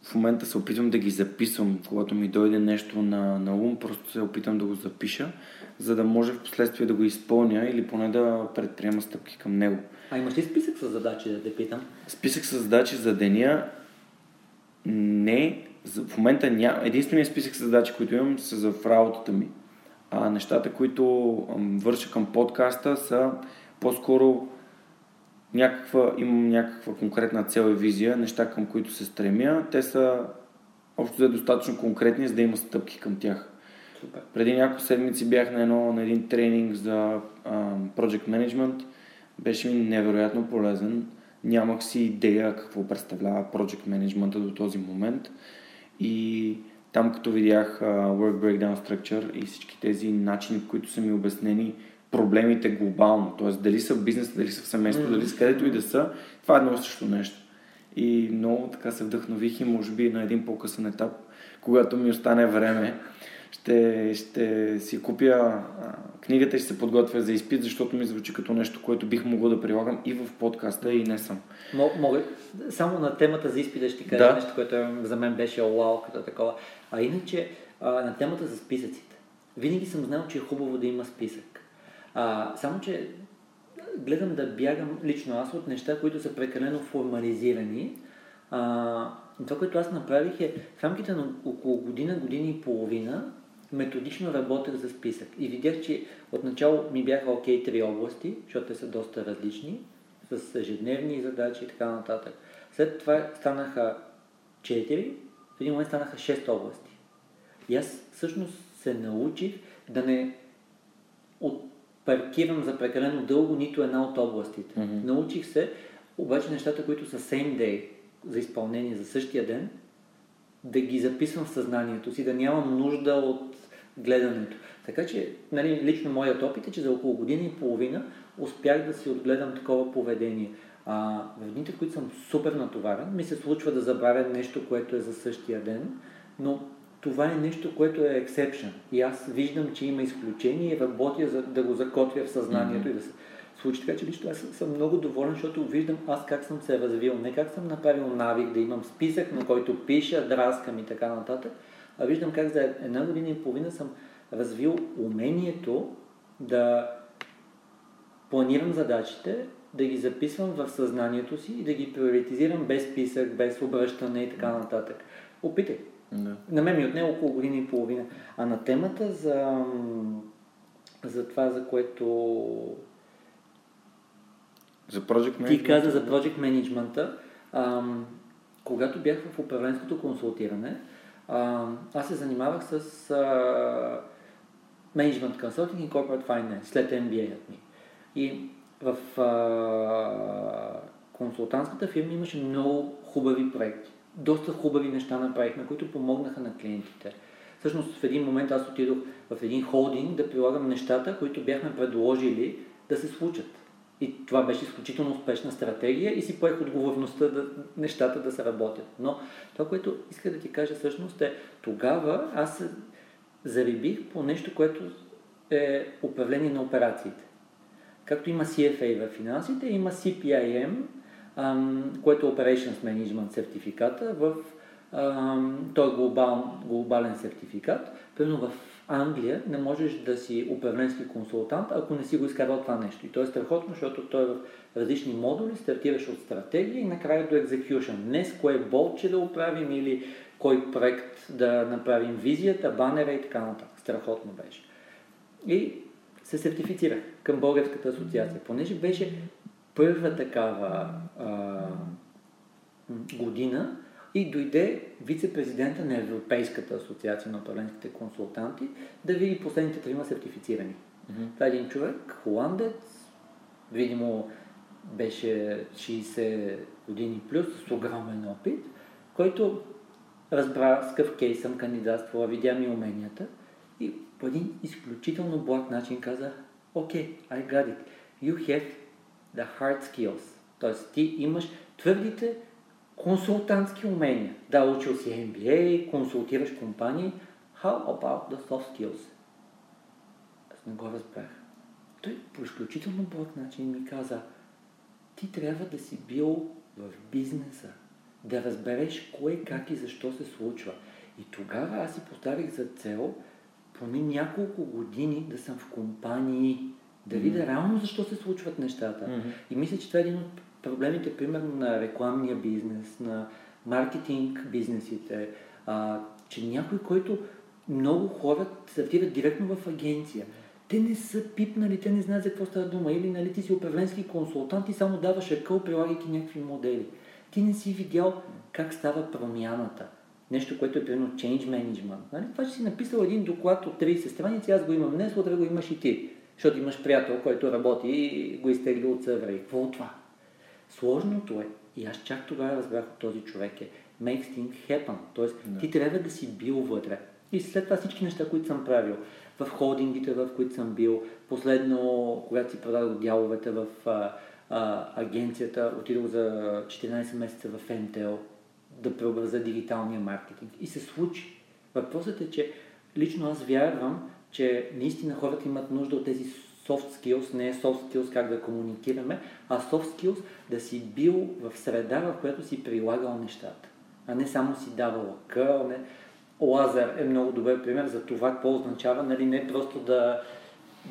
в момента се опитвам да ги записвам. Когато ми дойде нещо на, на ум, просто се опитам да го запиша, за да може в последствие да го изпълня или поне да предприема стъпки към него. А имаш ли списък с задачи, да те питам? Списък с задачи за деня? Не. В момента няма. Единственият списък с задачи, които имам, са за работата ми. А нещата, които върша към подкаста, са по-скоро някаква, имам някаква конкретна цел и визия, неща към които се стремя. Те са общо за достатъчно конкретни, за да има стъпки към тях. Супер. Преди няколко седмици бях на, едно, на един тренинг за а, Project Management. Беше ми невероятно полезен. Нямах си идея какво представлява Project Management до този момент. И там като видях а, Work Breakdown Structure и всички тези начини, които са ми обяснени, проблемите глобално, т.е. дали са в бизнеса, дали са в семейството, дали са където и да са, това е едно също нещо. И много така се вдъхнових и може би на един по-късен етап, когато ми остане време, ще, ще си купя книгата и ще се подготвя за изпит, защото ми звучи като нещо, което бих могъл да прилагам и в подкаста, и не съм. Мога, само на темата за изпита ще кажа да. Нещо, което за мен беше уау, като такова. А иначе на темата за списъците. Винаги съм знал, че е хубаво да има списък. А, само, че гледам да бягам лично аз от неща, които са прекалено формализирани. А, това, което аз направих е в рамките на около година, година и половина методично работех за списък. И видях, че отначало ми бяха окей три области, защото те са доста различни, с ежедневни задачи и така нататък. След това станаха четири, в един момент станаха шест области. И аз всъщност се научих да не от паркирам за прекалено дълго нито една от областите. Mm-hmm. Научих се обаче нещата, които са same day за изпълнение за същия ден, да ги записвам в съзнанието си, да нямам нужда от гледането. Така че, нали, лично моят опит е, че за около година и половина успях да си отгледам такова поведение. А в дните, в които съм супер натоварен, ми се случва да забравя нещо, което е за същия ден, но това е нещо, което е exception. И аз виждам, че има изключение и работя за да го закотвя в съзнанието mm-hmm. и да се случи. Така че лично аз съм много доволен, защото виждам аз как съм се развил, не как съм направил навик, да имам списък, на който пиша, драскам и така нататък, а виждам как за една година и половина съм развил умението да планирам задачите, да ги записвам в съзнанието си и да ги приоритизирам без списък, без обръщане и така нататък. Опитай. No. На мен ми отне около година и половина. А на темата за, за това, за което за ти каза за project менеджмента, ам, когато бях в управленското консултиране, ам, аз се занимавах с менеджмент консултинг и corporate finance след Ем Би Ей-ът ми. И в а, консултантската фирма имаше много хубави проекти. Доста хубави неща направихме, които помогнаха на клиентите. Всъщност в един момент аз отидох в един холдинг да прилагам нещата, които бяхме предложили да се случат. И това беше изключително успешна стратегия и си поех отговорността да, нещата да се работят. Но това, което иска да ти кажа всъщност е, тогава аз се зарибих по нещо, което е управление на операциите. Както има Си Еф Ей във финансите, има Си Пи Ай Ем, което е Operations Management сертификата, в, ам, той е глобал, глобален сертификат. Примерно в Англия не можеш да си управленски консултант, ако не си го изкарал това нещо. И то е страхотно, защото той е в различни модули, стартираш от стратегия и накрая до execution. Днес кое болче да оправим или кой проект да направим, визията, банера и така нататък. Страхотно беше. И се сертифицирах към Българската асоциация, понеже беше първа такава а, година и дойде вице-президента на Европейската асоциация на управленските консултанти да види последните трима сертифицирани. Mm-hmm. Това е един човек, холандец, видимо беше шейсет години плюс, с огромен опит, който разбра с къв кейс съм кандидатствала, видя ми уменията и по един изключително благ начин каза: окей, okay, I got it, you have the hard skills. Тоест ти имаш твърдите консултантски умения. Да, учил си Ем Би Ей, консултираш компании. How about the soft skills? Аз не го разбрах. Той по изключително благ начин ми каза: ти трябва да си бил в бизнеса, да разбереш кое, как и защо се случва. И тогава аз си поставих за цел поне няколко години да съм в компании, да видя mm-hmm. реално защо се случват нещата. Mm-hmm. И мисля, че това е един от проблемите, примерно на рекламния бизнес, на маркетинг бизнесите, а, че някой, който много хора стартират директно в агенция, те не са пипнали, те не знаят за какво става дума. Или, нали, ти си управленски консултант и само даваш акъл, прилагайки някакви модели. Ти не си видял как става промяната. Нещо, което е примерно change management. Нали? Това, че си написал един доклад от трийсет страници, аз го имам днес, утре го имаш и ти. Защото имаш приятел, който работи и го изтегли от сървъра. И какво е това? Сложното е, и аз чак тогава разбрах от този човек, е makes things happen. Тоест, no. ти трябва да си бил вътре. И след това всички неща, които съм правил, в холдингите, в които съм бил, последно, когато си продадох дяловете в а, а, агенцията, отидох за четиринайсет месеца в Ем Те О да преобразя дигиталния маркетинг. И се случи. Въпросът е, че лично аз вярвам, че наистина хората имат нужда от тези soft skills, не soft skills как да комуникираме, а soft skills да си бил в среда, в която си прилагал нещата, а не само си давал къл. Не. Лазар е много добър пример за това какво означава, нали, не просто да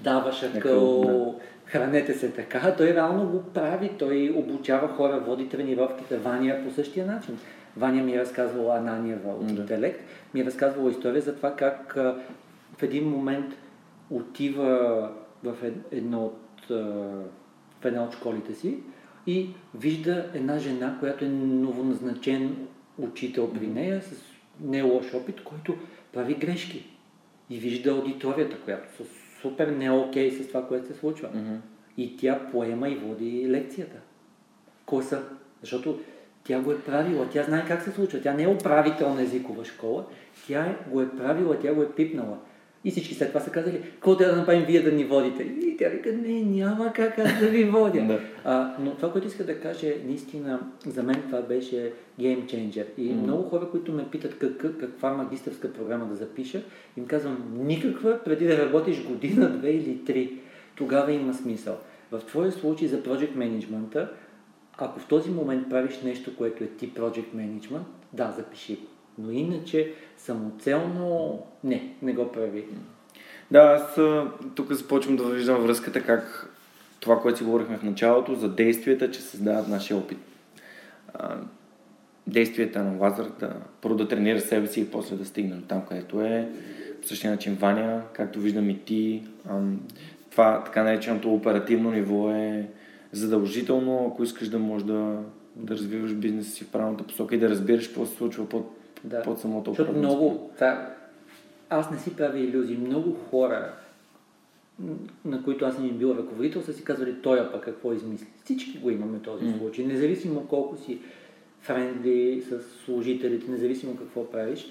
даваш къл, хранете се така, той реално го прави, той обучава хора, води тренировките. Ваня по същия начин. Ваня ми е разказвала, Ананиева от Интелект, ми е разказвала история за това как в един момент отива в едно от, в една от школите си и вижда една жена, която е новоназначен учител при нея, с не лош опит, който прави грешки. И вижда аудиторията, която с супер не окей с това, което се случва. Mm-hmm. И тя поема и води лекцията. Кой са? Защото тя го е правила, тя знае как се случва. Тя не е управител на езикова школа, тя го е правила, тя го е пипнала. И всички след това са казали, какво трябва да направим вие да ни водите? И тя вика, не, няма как аз да ви водя. а, но това, което иска да кажа, наистина, за мен това беше геймченджер. И mm-hmm. много хора, които ме питат какъв, каква магистърска програма да запиша, им казвам, никаква, преди да работиш година, две или три. Тогава има смисъл. В твоя случай за project management-а, ако в този момент правиш нещо, което е ти project management, да, запиши го. Но иначе самоцелно не, не го прави. Да, аз тук започвам да виждам връзката как това, което си говорихме в началото, за действията, че създават нашия опит. Действията на Лазар, да, първо да тренира себе си и после да стигне до там, където е. По същия начин Ваня, както виждам и ти, това така нареченото оперативно ниво е задължително, ако искаш да можеш да, да развиваш бизнеса си в правилната посока и да разбираш какво се случва под, да. под самото управление. Защото много, та, аз не си правя илюзии, много хора, на които аз съм им бил ръководител, са си казвали тоя пък какво измисли. Всички го имаме този mm. случай, независимо колко си френдли с служителите, независимо какво правиш,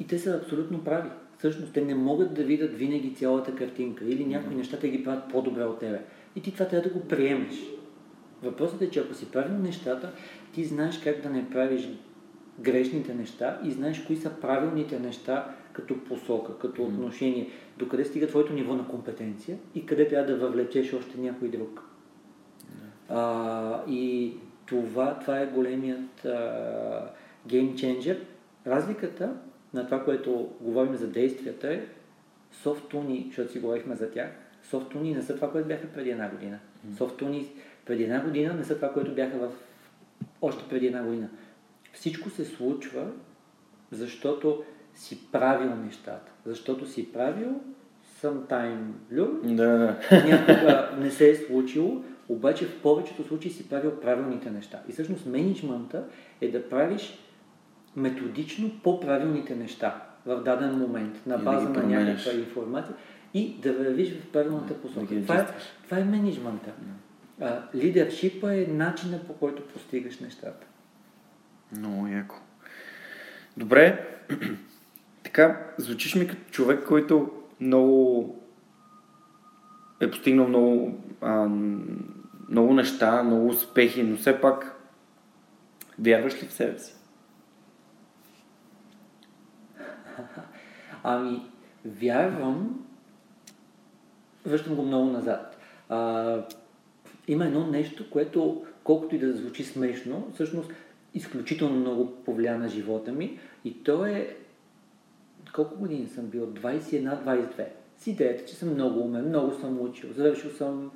и те са абсолютно прави. Всъщност те не могат да видят винаги цялата картинка или някои mm. нещата ги правят по-добре от тебе. И ти това трябва да го приемеш. Въпросът е, че ако си правил нещата, ти знаеш как да не правиш грешните неща и знаеш кои са правилните неща като посока, като отношение, докъде стига твоето ниво на компетенция и къде трябва да въвлечеш още някой друг. А, и това, това е големият геймченджер. Разликата на това, което говорим за действията е SoftUni, защото си говорихме за тях. SoftUni не са това, което бяха преди една година. Mm-hmm. SoftUni преди една година не са това, което бяха в... още преди една година. Всичко се случва, защото си правил нещата. Защото си правил sometime blue. Да. Някога не се е случило, обаче в повечето случаи си правил правилните неща. И всъщност менеджмента е да правиш методично по-правилните неща в даден момент, на база на някаква информация. И да вървиш в правилната посока. Да, това, е, това е менеджмента. Да. Лидершипа е начинът, по който постигаш нещата. Много яко. Добре. Така, звучиш ми като човек, който много е постигнал много, а, много неща, много успехи, но все пак вярваш ли в себе си? Ами, вярвам, връщам го много назад. А, има едно нещо, което, колкото и да звучи смешно, всъщност изключително много повлия на живота ми и то е, колко години съм бил? двайсет и една двайсет и две. С идеята, че съм много умен, много съм учил, завършил съм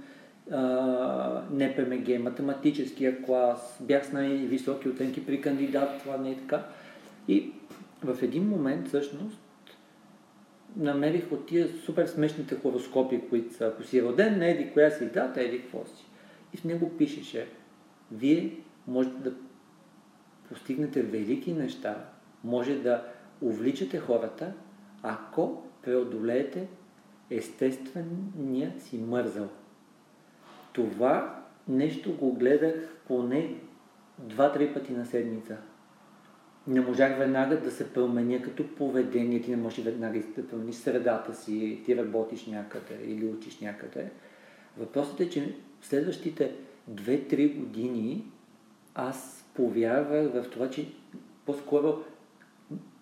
Н П М Г, математическия клас, бях с най-високи оценки при кандидат, това не е така. И в един момент, всъщност, намерих от тия супер смешните хороскопи, които са, ако си роден на еди коя си дата, еди какво си. И в него пишеше, вие можете да постигнете велики неща, може да увличате хората, ако преодолеете естествения си мързъл. Това нещо го гледах поне два-три пъти на седмица. Не можах веднага да се променя като поведение, ти не можеш веднага да промениш средата си, ти работиш някъде или учиш някъде. Въпросът е, че в следващите две-три години аз повярвах в това, че по-скоро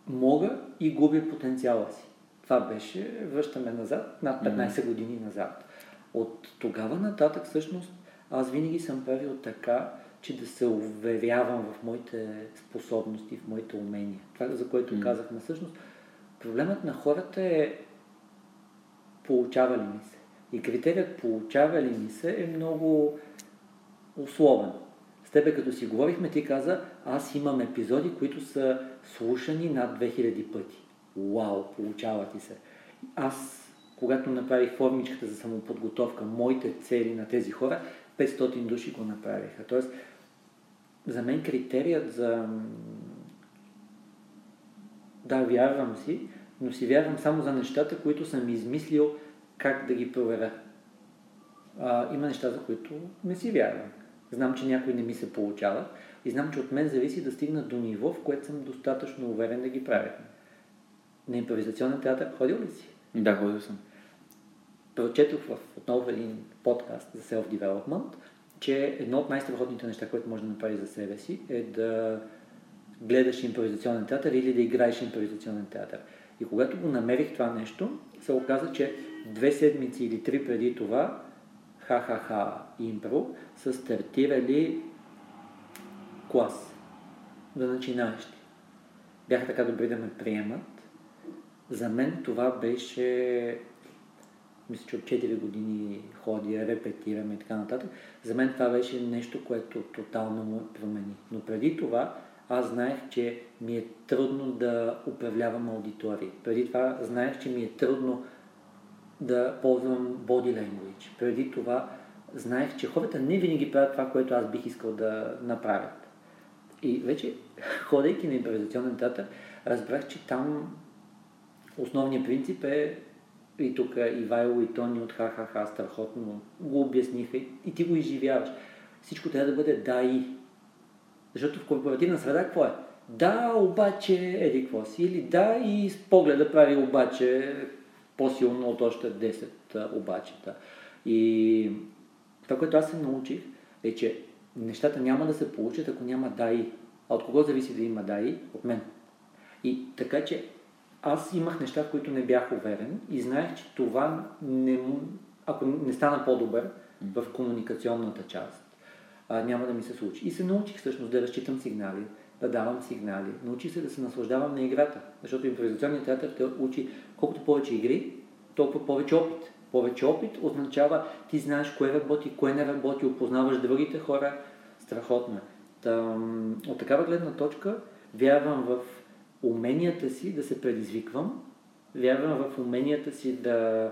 мога и губя потенциала си. Това беше, връщаме назад, над петнайсет mm-hmm. години назад. От тогава нататък всъщност аз винаги съм правил така, че да се уверявам в моите способности, в моите умения. Това, за което mm. казахме всъщност. Проблемът на хората е получава ли ми се. И критерият получава ли ми се е много условен. С тебе като си говорихме, ти каза, аз имам епизоди, които са слушани над две хиляди пъти. Уау, получава ти се. Аз, когато направих формичката за самоподготовка, моите цели на тези хора, петстотин души го направиха. Тоест, за мен критерият за... Да, вярвам си, но си вярвам само за нещата, които съм измислил как да ги проверя. А, има неща, за които не си вярвам. Знам, че някой не ми се получава и знам, че от мен зависи да стигна до ниво, в което съм достатъчно уверен да ги правя. На импровизационен театър ходил ли си? Да, ходил съм. Прочетох в отново един подкаст за self-development, че едно от най-страхотните неща, което може да направиш за себе си, е да гледаш импровизационен театър или да играеш импровизационен театър. И когато го намерих това нещо, се оказа, че две седмици или три преди това ха-ха-ха импро са стартирали клас за начинаещи. Бяха така добри да ме приемат. За мен това беше... Мисля, че от четири години ходя, репетирам и така нататък. За мен това беше нещо, което тотално му промени. Но преди това аз знаех, че ми е трудно да управлявам аудитории. Преди това знаех, че ми е трудно да ползвам body language. Преди това знаех, че хората не винаги правят това, което аз бих искал да направят. И вече, ходейки на импровизационен театър, разбрах, че там основният принцип е и тук Ивайло и Тони от ха-ха-ха, страхотно го обясниха и ти го изживяваш. Всичко трябва да бъде да и. Защото в корпоративна среда какво е? Да, обаче, еди какво си? Или да и с погледа прави обаче по-силно от още десет обачета. И това, което аз се научих, е, че нещата няма да се получат, ако няма да и. А от кого зависи да има да и? От мен. И така, че аз имах неща, в които не бях уверен и знаех, че това не, ако не стана по-добър в комуникационната част, а, няма да ми се случи. И се научих всъщност да разчитам сигнали, да давам сигнали. Научих се да се наслаждавам на играта, защото импровизационният театър те учи колкото повече игри, толкова повече опит. Повече опит означава ти знаеш кое работи, кое не работи, опознаваш другите хора. Страхотно. Там, от такава гледна точка вярвам в уменията си да се предизвиквам, вярвам в уменията си да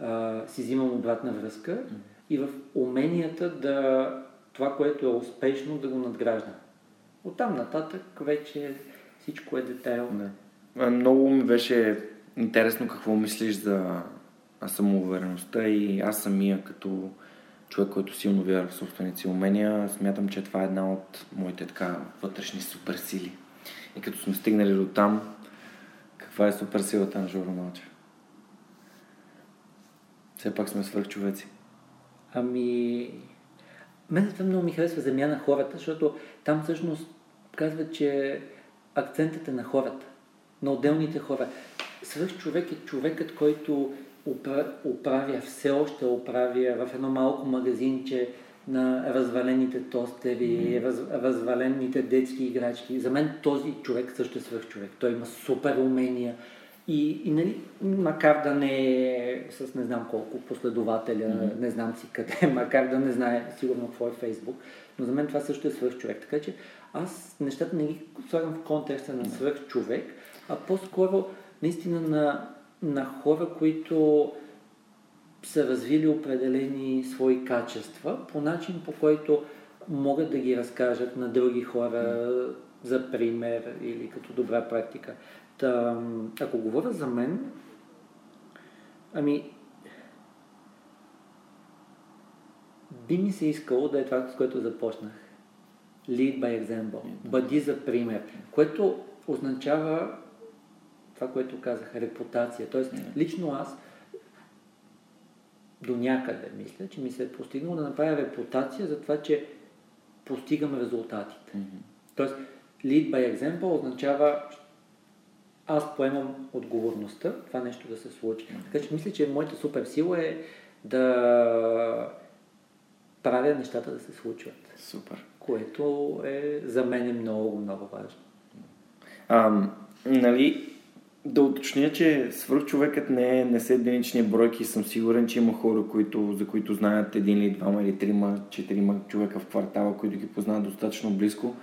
а, си взимам обратна връзка mm-hmm. и в уменията да това, което е успешно, да го надграждам. Оттам нататък вече всичко е детайлно. Да. Много ми беше интересно какво мислиш за самоувереността и аз самия като човек, който силно вярва в собствените си умения, смятам, че това е една от моите така вътрешни суперсили. И като сме стигнали до там, каква е суперсилата на Жоро Малчев? Все пак сме свърхчовеци. Ами... Мен това много ми харесва Земя на хората, защото там всъщност казва, че акцентът е на хората, на отделните хора. Свърхчовек е човекът, който оправя, все още оправя в едно малко магазинче на развалените тостери, mm. раз, развалените детски играчки. За мен този човек също е свръхчовек. Той има супер умения и, и нали, макар да не е с не знам колко последователя, mm. не знам си къде, макар да не знае сигурно какво е Фейсбук, но за мен това също е свръхчовек. Така че аз нещата не ги слагам в контекста на свръхчовек, а по-скоро наистина на, на хора, които са развили определени свои качества по начин, по който могат да ги разкажат на други хора за пример или като добра практика. Та, ако говоря за мен, ами би ми се искало да е това, с което започнах. Lead by example. Бъди за пример. Което означава това, което казах, репутация. Тоест, лично аз до някъде мисля, че ми се е постигнало да направя репутация за това, че постигам резултатите. Mm-hmm. Тоест, lead by example означава аз поемам отговорността това нещо да се случи. Mm-hmm. Така че мисля, че моята супер сила е да правя нещата да се случват. Супер. Което е за мен е много, много важно. Ам, нали... Да уточня, че свръхчовекът не, не са единични бройки. Съм сигурен, че има хора, които, за които знаят един или двама или трима, четирима човека в квартала, които ги познават достатъчно близко.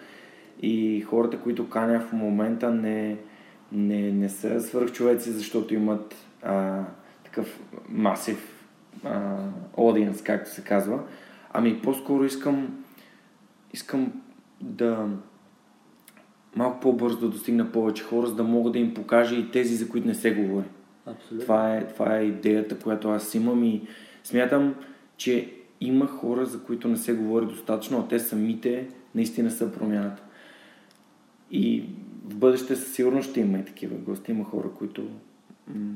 И хората, които каня в момента, не, не, не са свръхчовеци, защото имат а, такъв масив аудиенс, както се казва. Ами по-скоро искам, искам да... малко по-бързо да достигна повече хора, за да мога да им покажа и тези, за които не се говори. Това е, това е идеята, която аз имам и смятам, че има хора, за които не се говори достатъчно, а те самите наистина са промяната. И в бъдеще със сигурност ще има и такива гости. Има хора, които м-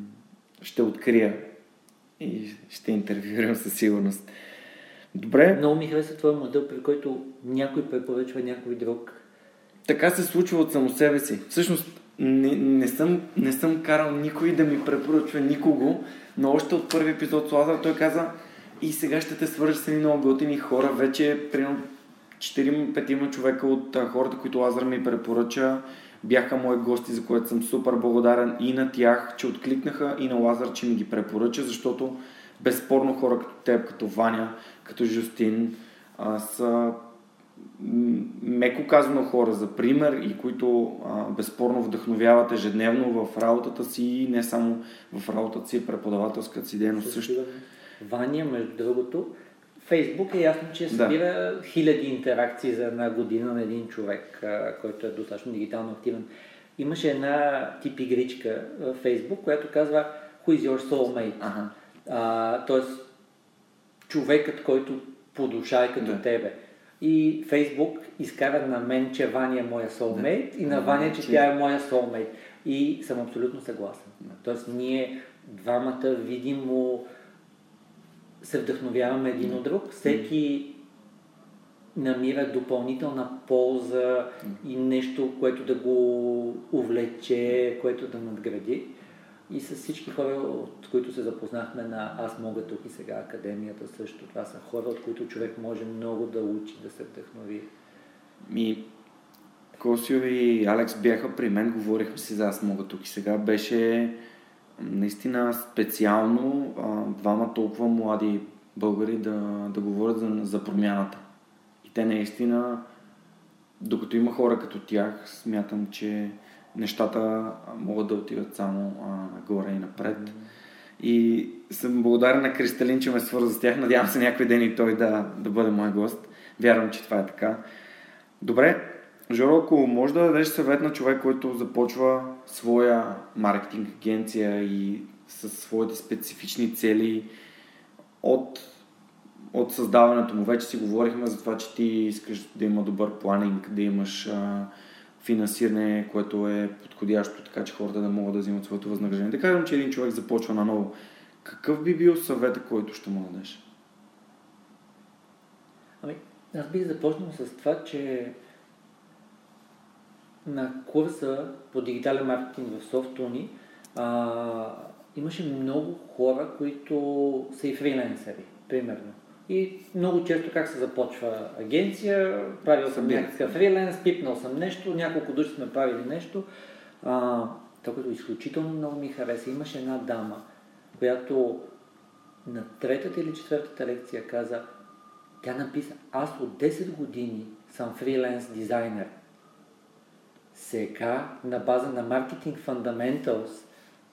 ще открия и ще интервюирам със сигурност. Добре. Много ми харесва твой модел, при който някой препоръчва някой друг. Така се случва от само себе си. Всъщност не, не, съм, не съм карал никой да ми препоръчва никого, но още от първи епизод с Лазар той каза: и сега ще те свържа с едни много готини хора. Вече примерно четири-пет човека от хората, които Лазар ми препоръча, бяха мои гости, за което съм супер благодарен и на тях, че откликнаха, и на Лазар, че ми ги препоръча, защото безспорно хора като теб, като Ваня, като Жустин а, са меко казано хора за пример и които а, безспорно вдъхновяват ежедневно в работата си и не само в работата си, преподавателската си дейност също. Ваня, между другото, Фейсбук е ясно, че събира да. хиляди интеракции за една година на един човек, който е достатъчно дигитално активен. Имаше една тип игричка в Фейсбук, която казва Who is your soulmate? Ага. А, тоест, човекът, който по душа е като да. тебе. И Фейсбук изкара на мен, че Ваня е моя soulmate да. и на Ваня, че, че тя е моя soulmate. И съм абсолютно съгласен. Да. Тоест, ние двамата видимо се вдъхновяваме един от друг, всеки намира допълнителна полза и нещо, което да го увлече, което да надгради. И с всички хора, от които се запознахме на Аз мога тук и сега, академията също, това са хора, от които човек може много да учи, да се вдъхнови. Ми, Косио и Алекс бяха при мен, говорихме си за Аз мога тук и сега, беше наистина специално а, двама толкова млади българи да, да говорят за, за промяната. И те наистина, докато има хора като тях, смятам, че нещата могат да отиват само а, горе и напред. Mm-hmm. И съм благодарен на Кристалин, че ме свърза с тях. Надявам се някой ден и той да, да бъде мой гост. Вярвам, че това е така. Добре, Жоро, ако може да дадеш съвет на човек, който започва своя маркетинг агенция и със своите специфични цели от, от създаването му. Вече си говорихме за това, че ти искаш да има добър планинг, да имаш а, финансиране, което е подходящо, така че хората да могат да взимат своето възнаграждение. Да кажем, че един човек започва наново. Какъв би бил съветът, който ще му дадеш? Ами, аз бих започнал с това, че на курса по дигитален маркетинг в СофтУни имаше много хора, които са и фриленсери, примерно. И много често как се започва агенция, правил съм някакъв фриленс, пипнал съм нещо, няколко души сме правили нещо. А, това, което изключително много ми хареса. Имаше една дама, която на третата или четвъртата лекция каза, тя написа, аз от десет години съм фриленс дизайнер. Сега, на база на Marketing Fundamentals,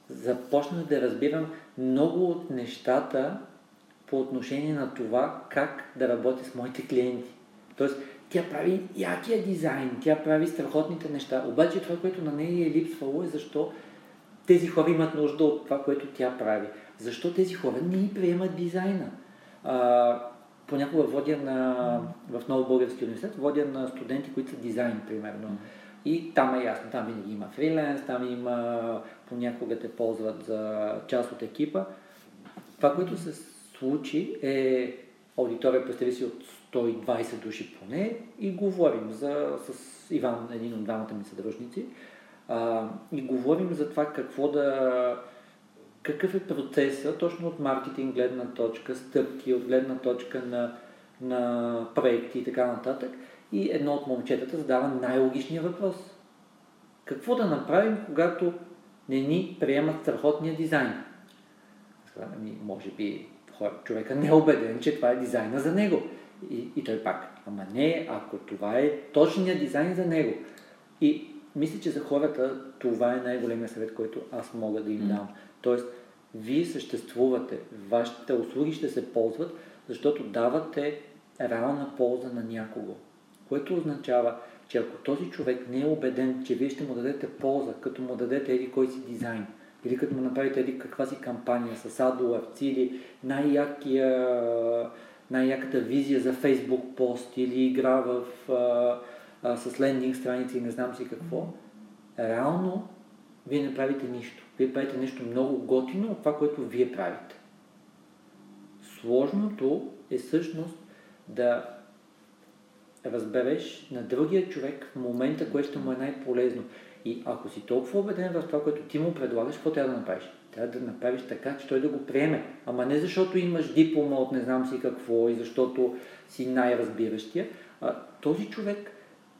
започнах да разбирам много от нещата по отношение на това как да работя с моите клиенти. Тоест, тя прави якия дизайн, тя прави страхотните неща, обаче това, което на нея е липсвало е защо тези хора имат нужда от това, което тя прави. Защо тези хора не и приемат дизайна? А, понякога водя на, в Нов Български университет, водя на студенти, които са дизайн, примерно. И там е ясно, там винаги има фриленс, там има, понякога те ползват за част от екипа. Това, което се случи е аудитория, представи си от сто и двадесет души поне и говорим за, с Иван, един от двамата ми съдружници, а, и говорим за това какво да, какъв е процесът точно от маркетинг гледна точка, стъпки, от гледна точка на, на проекти и така нататък. И едно от момчетата задава най-логичния въпрос. Какво да направим, когато не ни приемат страхотния дизайн? Ами, може би човека не е убеден, че това е дизайна за него. И, и той пак. Ама не, ако това е точният дизайн за него. И мисля, че за хората това е най-големия съвет, който аз мога да им дам. Тоест, вие съществувате, вашите услуги ще се ползват, защото давате реална полза на някого. Което означава, че ако този човек не е убеден, че вие ще му дадете полза, като му дадете еди кой си дизайн, Или като му направите еди каква си кампания с адолевци или най-якия, най-яката визия за Facebook пост или игра в, а, а, с лендинг страници и не знам си какво, реално вие не правите нищо. Вие правите нещо много готино от това, което вие правите. Сложното е всъщност да разбереш на другия човек в момента, което му е най-полезно. И ако си толкова убеден в това, което ти му предлагаш, какво трябва да направиш? Трябва да направиш така, че той да го приеме. Ама не защото имаш диплома от не знам си какво и защото си най-разбиращия. А този човек,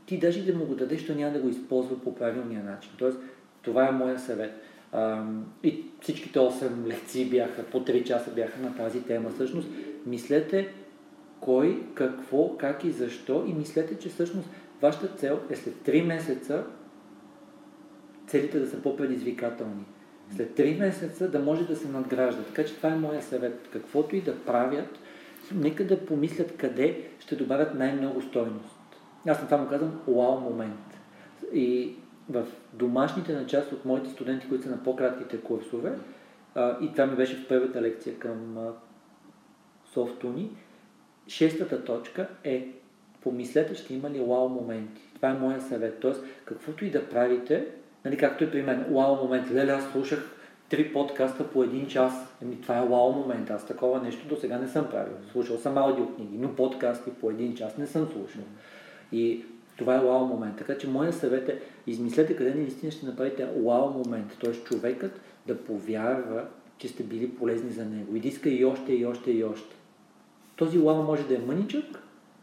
ти даже да му го дадеш, той няма да го използва по правилния начин. Тоест, това е моя съвет. И всичките осем лекции бяха, по три часа бяха на тази тема. Всъщност, мислете кой, какво, как и защо и мислете, че всъщност вашата цел е след три месеца целите да са по-предизвикателни. След три месеца да може да се надгражда. Така че това е моя съвет. Каквото и да правят, нека да помислят къде ще добавят най-много стойност. Аз на това му казвам уау момент. И в домашните на част от моите студенти, които са на по-кратките курсове, и това ми беше в първата лекция към SoftUni, шестата точка е помислете, ще има ли уау моменти. Това е моя съвет. Тоест, каквото и да правите, нали, както и при мен, уау момент, леле, аз слушах три подкаста по един час. Еми, това е уау момент, аз такова нещо до сега не съм правил. Слушал съм аудиокниги, но подкасти по един час не съм слушал. И това е уау момент. Така че моят съвет е, измислете къде наистина ще направите уау момент. Тоест човекът да повярва, че сте били полезни за него. И да иска и още, и още, и още. Този уау може да е мъничък,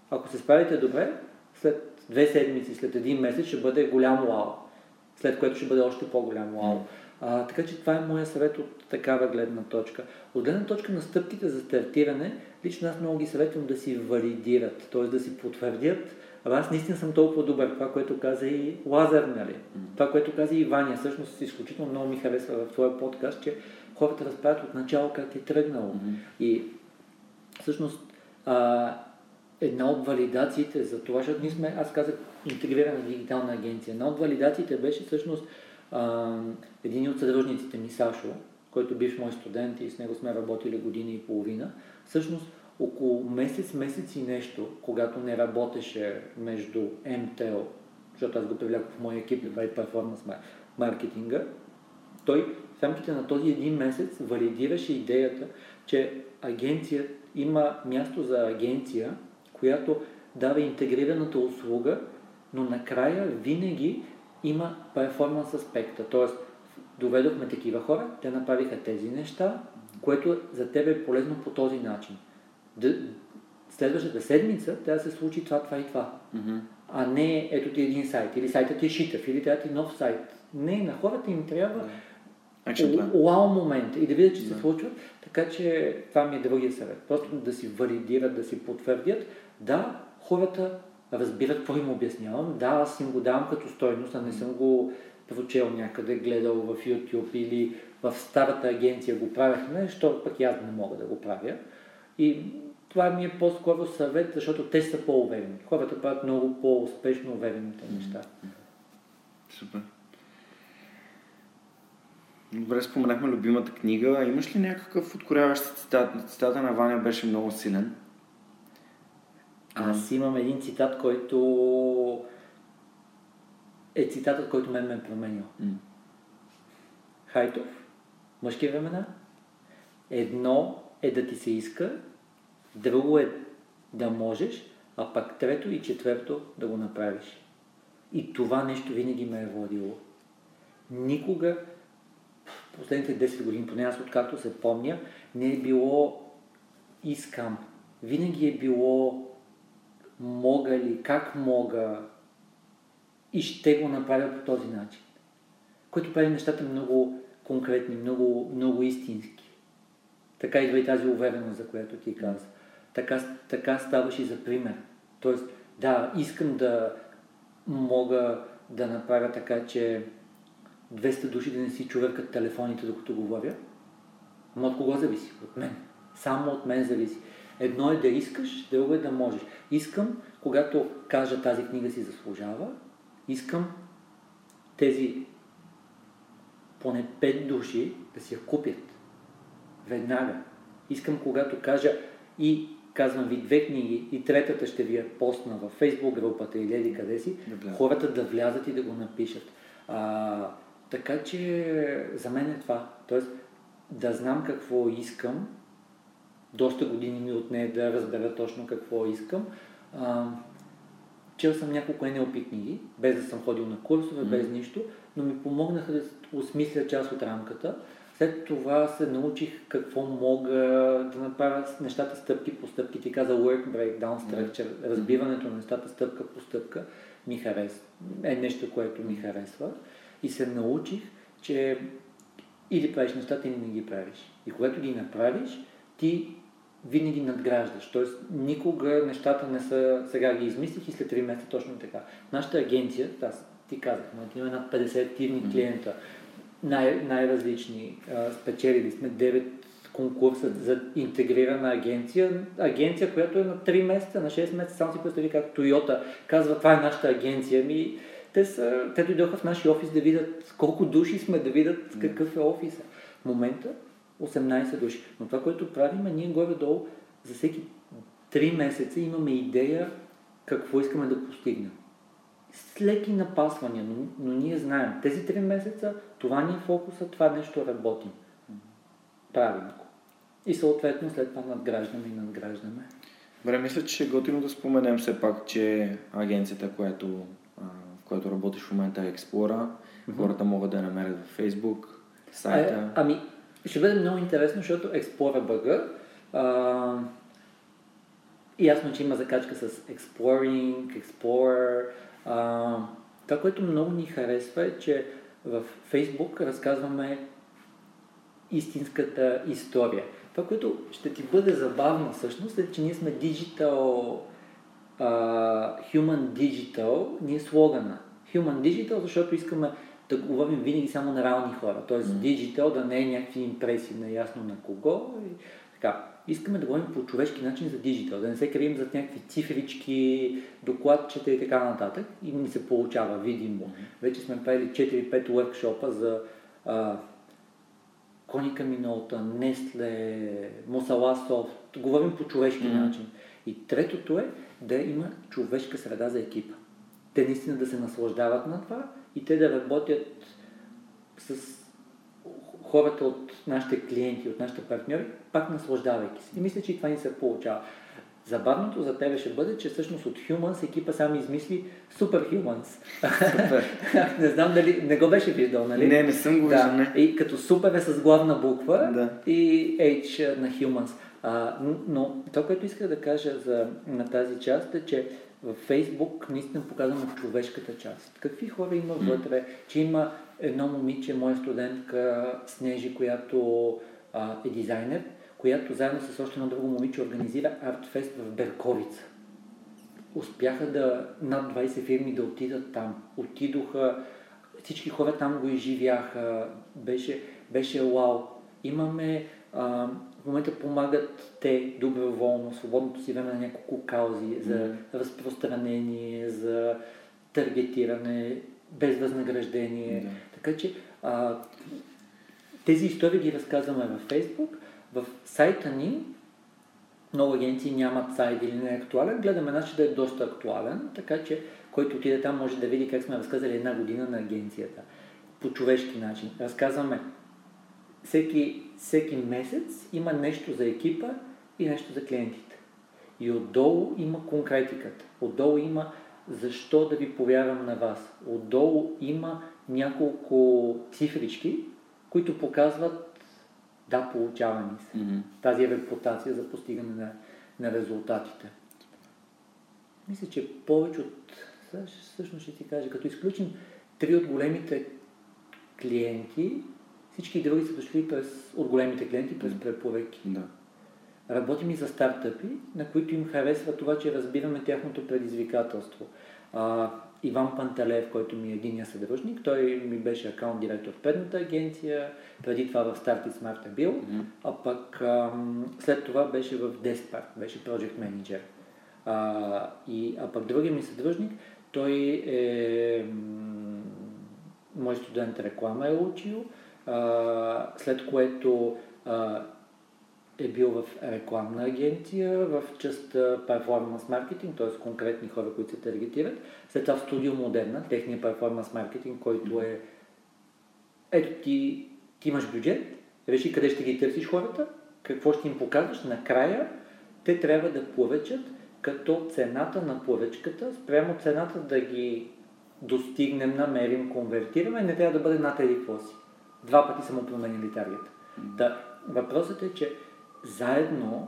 ако се справите добре, след две седмици, след един месец ще бъде голям уау. След което ще бъде още по-голям уау. А, така че това е моя съвет от такава гледна точка. От гледна точка на стъпките за стартиране, лично аз много ги съветвам да си валидират, т.е. да си потвърдят. А аз наистина съм толкова добър. Това, което каза и Лазар, нали? Mm-hmm. Това, което каза и Ваня, всъщност изключително много ми харесва в твоя подкаст, че хората разправят от начало как е тръгнало. Mm-hmm. И всъщност а, една от валидациите за това, защото ние сме, аз казах, интегрирана дигитална агенция. Една от валидациите беше всъщност а, един от съдружниците ми, Сашо, който бивш мой студент и с него сме работили година и половина. Всъщност около месец, месец и нещо, когато не работеше между ем те о, защото аз го привлякох в моя екип, това е перформанс маркетинга, той в рамките на този един месец валидираше идеята, че агенция има място за агенция, която дава интегрираната услуга, но накрая винаги има перформанс аспекта. Тоест, доведохме такива хора, те направиха тези неща, което за тебе е полезно по този начин. Следващата седмица трябва да се случи това, това и това. Mm-hmm. А не ето ти един сайт, или сайтът ти е шитъв, или трябва ти нов сайт. Не, на хората им трябва уау момент и да видят, че yeah. се случват. Така че това ми е другия съвет. Просто да си валидират, да си потвърдят. Да, хората разбират какво им обяснявам. Да, аз им го давам като стойност, а не съм го прочел някъде, гледал в YouTube или в старата агенция го правяхме, защото пък и аз не мога да го правя. И това ми е по-скоро съвет, защото те са по-уверени. Хората правят много по-успешно уверените неща. Супер. Добре, споменахме любимата книга. Имаш ли някакъв откоряващ цитат? Цитата на Ваня беше много силен. Аз имам един цитат, който е цитатът, който мен ме е променил. Mm. Хайтов, мъжки времена, едно е да ти се иска, друго е да можеш, а пък трето и четвърто да го направиш. И това нещо винаги ме е водило. Никога, в последните десет години, поне аз откакто се помня, не е било искам. Винаги е било мога ли, как мога и ще го направя по този начин. Което прави нещата много конкретни, много, много истински. Така идва и тази увереност, за която ти каза. Така, така ставаш и за пример. Тоест, да, искам да мога да направя така, че двеста души да не си чувъркат телефоните, докато говоря. Но от кого зависи? От мен. Само от мен зависи. Едно е да искаш, друго е да можеш. Искам, когато кажа тази книга си заслужава, искам тези поне пет души да си я купят. Веднага. Искам, когато кажа и казвам ви две книги и третата ще ви я постна във Фейсбук групата или еди къде си, да, хората да влязат и да го напишат. А, така че за мен е това. Тоест да знам какво искам. Доста години ми отне да разбера точно какво искам. А, чел съм няколко ен ел пи книги, без да съм ходил на курсове, mm. без нищо, но ми помогнаха да осмисля част от рамката. След това се научих какво мога да направя с нещата стъпки по стъпки. Ти каза work breakdown structure, mm. разбиването на нещата стъпка по стъпка ми харесва. Е нещо, което ми харесва. И се научих, че или правиш нещата, или не ги правиш. И когато ги направиш, ти винаги надграждаш. Тоест никога нещата не са, сега ги измислих и след три месеца точно така. Нашата агенция, аз ти казах, има над петдесет активни mm-hmm. клиента, най- най-различни. Спечелили сме девет конкурса mm-hmm. за интегрирана агенция. Агенция, която е на три месеца, на шест месеца. Само си представи как Toyota казва, това е нашата агенция. Ми, те, са, те дойдоха в нашия офис да видят колко души сме, да видят mm-hmm. какъв е офиса. В момента осемнайсет души. Но това, което правим, ние горе-долу за всеки три месеца имаме идея какво искаме да постигнем. С леки напасвания, но, но ние знаем, тези три месеца, това ни е фокуса, това нещо работим. Правим го. И съответно след това надграждаме и надграждаме. Добре, мисля, че е готино да споменем все пак, че агенцията, която, в която работиш в момента е Xplora, mm-hmm. хората могат да я намерят във Facebook, сайта. Е, ами, ще бъде много интересно, защото Xplora.bg а, и ясно, че има закачка с Exploring, Explorer. А, това, което много ни харесва е, че в Facebook разказваме истинската история. Това, което ще ти бъде забавно всъщност е, че ние сме Digital, а, Human Digital, ние слогана. Human Digital, защото искаме да говорим винаги само на реални хора. Тоест, mm-hmm. Digital да не е някакви импресии на ясно на кого. И така. Искаме да говорим по човешки начин за Digital, да не се крием зад някакви цифрички, докладчета и така нататък. И ни се получава, видимо. Mm-hmm. Вече сме правили четири-пет workshop-а за а, Коника Минолта, Nestle, Мусаласов. Говорим по човешки mm-hmm. начин. И третото е да има човешка среда за екипа. Те наистина да се наслаждават на това и те да работят с хората от нашите клиенти, от нашите партньори, пак наслаждавайки се. И мисля, че и това ни се получава. Забавното за тебе ще бъде, че всъщност от Humans екипа сами измисли Super Humans. Супер. Не знам дали не го беше виждал, нали? Не, не съм го виждал. Да. И като Super е с главна буква да. И H на Humans. А, но това, което исках да кажа за, на тази част е, че във Фейсбук наистина показваме човешката част. Какви хора има вътре, че има едно момиче, моя студентка Снежи, която а, е дизайнер, която заедно с още едно друго момиче организира Артфест в Берковица. Успяха да над двайсет фирми да отидат там. Отидоха, всички хора там го изживяха, беше, беше уау. Имаме а, в момента помагат те доброволно, свободното си време на няколко каузи за mm-hmm. разпространение, за таргетиране, без възнаграждение. Mm-hmm. Така че а, тези истории ги разказваме във Фейсбук. В сайта ни много агенции нямат сайт или не е актуален. Гледаме начин да е доста актуален, така че който отиде там може да види как сме разказали една година на агенцията. По човешки начин. Разказваме всеки Всеки месец има нещо за екипа и нещо за клиентите. И отдолу има конкретиката. Отдолу има защо да ви повярвам на вас. Отдолу има няколко цифрички, които показват да, получава ни се. Mm-hmm. Тази е репутация за постигане на, на резултатите. Мисля, че повече от... Всъщност ще ти кажа, като изключим три от големите клиенти, всички други са дошли през, от големите клиенти през препоръки. Да. Работим и за стартъпи, на които им харесва това, че разбираме тяхното предизвикателство. А, Иван Панталеев, който ми е единия съдружник, той ми беше акаунт директор в предната агенция, преди това в Start It Smart е бил, mm-hmm. а пък ам, след това беше в Despart, беше project manager. А, и, а пък другия ми съдружник, той е м- мой студент реклама е учил, а, след което а, е бил в рекламна агенция, в частта перформанс маркетинг, т.е. конкретни хора, които се таргетират. След това в Студио Модерна, техния перформанс маркетинг, който е ето ти, ти имаш бюджет, реши къде ще ги търсиш хората, какво ще им показваш, накрая те трябва да поръчат, като цената на поръчката, спрямо цената да ги достигнем, намерим, конвертираме, не трябва да бъде над еди какво си. Два пъти са му променили таргета. Да, въпросът е, че заедно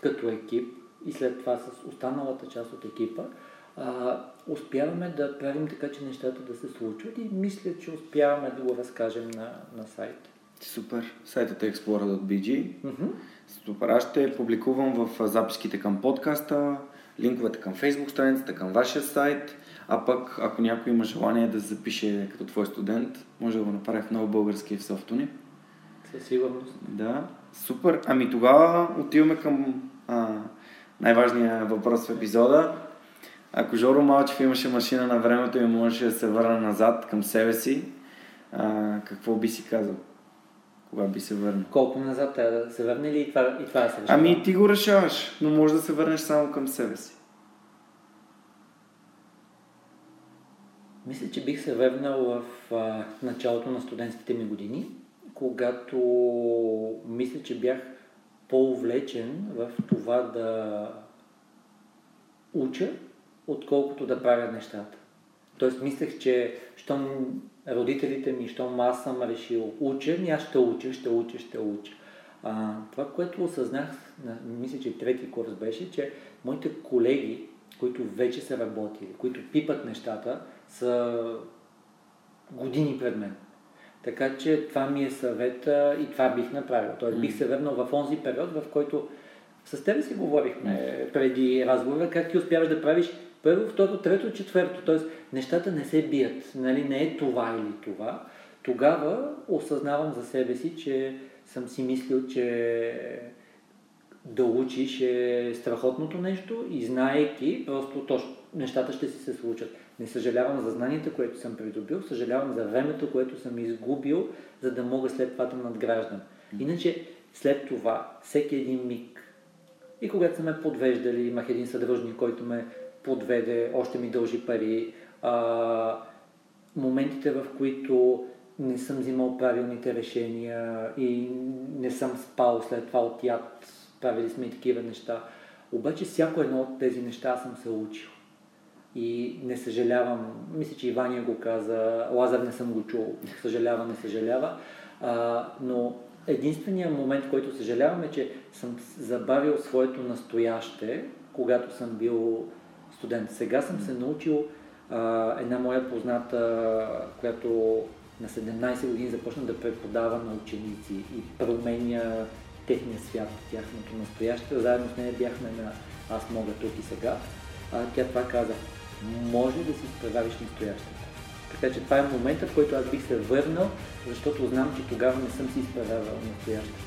като екип и след това с останалата част от екипа а, успяваме да правим така, че нещата да се случват и мисля, че успяваме да го разкажем на, на сайта. Супер. Сайтът е Xplora.bg. Mm-hmm. Супер. Аз ще публикувам в записките към подкаста, линковете към Facebook страницата, към вашия сайт, а пък ако някой има желание да запише като твой студент, може да го направи в Нов Български в СофтУни. Със сигурност. Да. Супер. Ами тогава отиваме към а, най-важния въпрос в епизода. Ако Жоро Малчев имаше машина на времето и можеше да се върне назад към себе си, а, какво би си казал? Кога би се върна? Колко назад трябва да се върне или и това, и това да се върне? Ами ти го решаваш, но може да се върнеш само към себе си. Мисля, че бих се върнал в а, началото на студентските ми години, когато мисля, че бях по-увлечен в това да уча, отколкото да правя нещата. Тоест мислех, че щом родителите ми, щом аз съм решил уча, аз ще уча, ще уча, ще уча. А, това, което осъзнах, мисля, че трети курс беше, че моите колеги, които вече са работили, които пипат нещата, са години пред мен. Така че това ми е съвета и това бих направил. Тоест бих се върнал в онзи период, в който с тебе си говорихме преди разговора, как ти успяваш да правиш първо, второ, трето, четвърто. Тоест нещата не се бият. Нали? Не е това или това. Тогава осъзнавам за себе си, че съм си мислил, че да учиш е страхотното нещо и знаейки, просто точно нещата ще си се случат. Не съжалявам за знанията, което съм придобил, съжалявам за времето, което съм изгубил, за да мога след това да надграждам. Иначе след това, всеки един миг, и когато са ме подвеждали, имах един съдружник, който ме подведе, още ми дължи пари, а, моментите, в които не съм взимал правилните решения и не съм спал след това от яд, правили сме и такива неща. Обаче всяко едно от тези неща аз съм се учил. И не съжалявам, мисля, че Ивания го каза, Лазар не съм го чул, съжалява, не съжалява, а, но единственият момент, който съжалявам е, че съм забавил своето настояще, когато съм бил студент. Сега съм се научил, а, една моя позната, която на седемнайсет години започна да преподава на ученици и променя техния свят, тяхното настояще. Заедно с нея бяхме на Аз мога тук и сега. А, тя това каза, може да си изправиш настоящето. Така че това е момента, в който аз бих се върнал, защото знам, че тогава не съм си изправявал настоящето.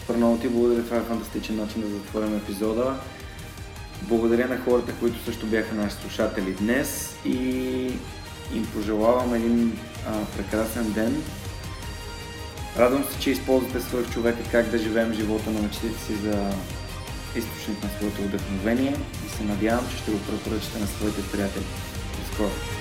Супер, много ти благодаря, това е фантастичен начин да затворим епизода. Благодаря на хората, които също бяха наши слушатели днес и им пожелавам един а, прекрасен ден. Радвам се, че използвате Свръхчовека как да живеем живота на мечтите си за източник на своето вдъхновение и се надявам, че ще го препоръчате на своите приятели. До скоро!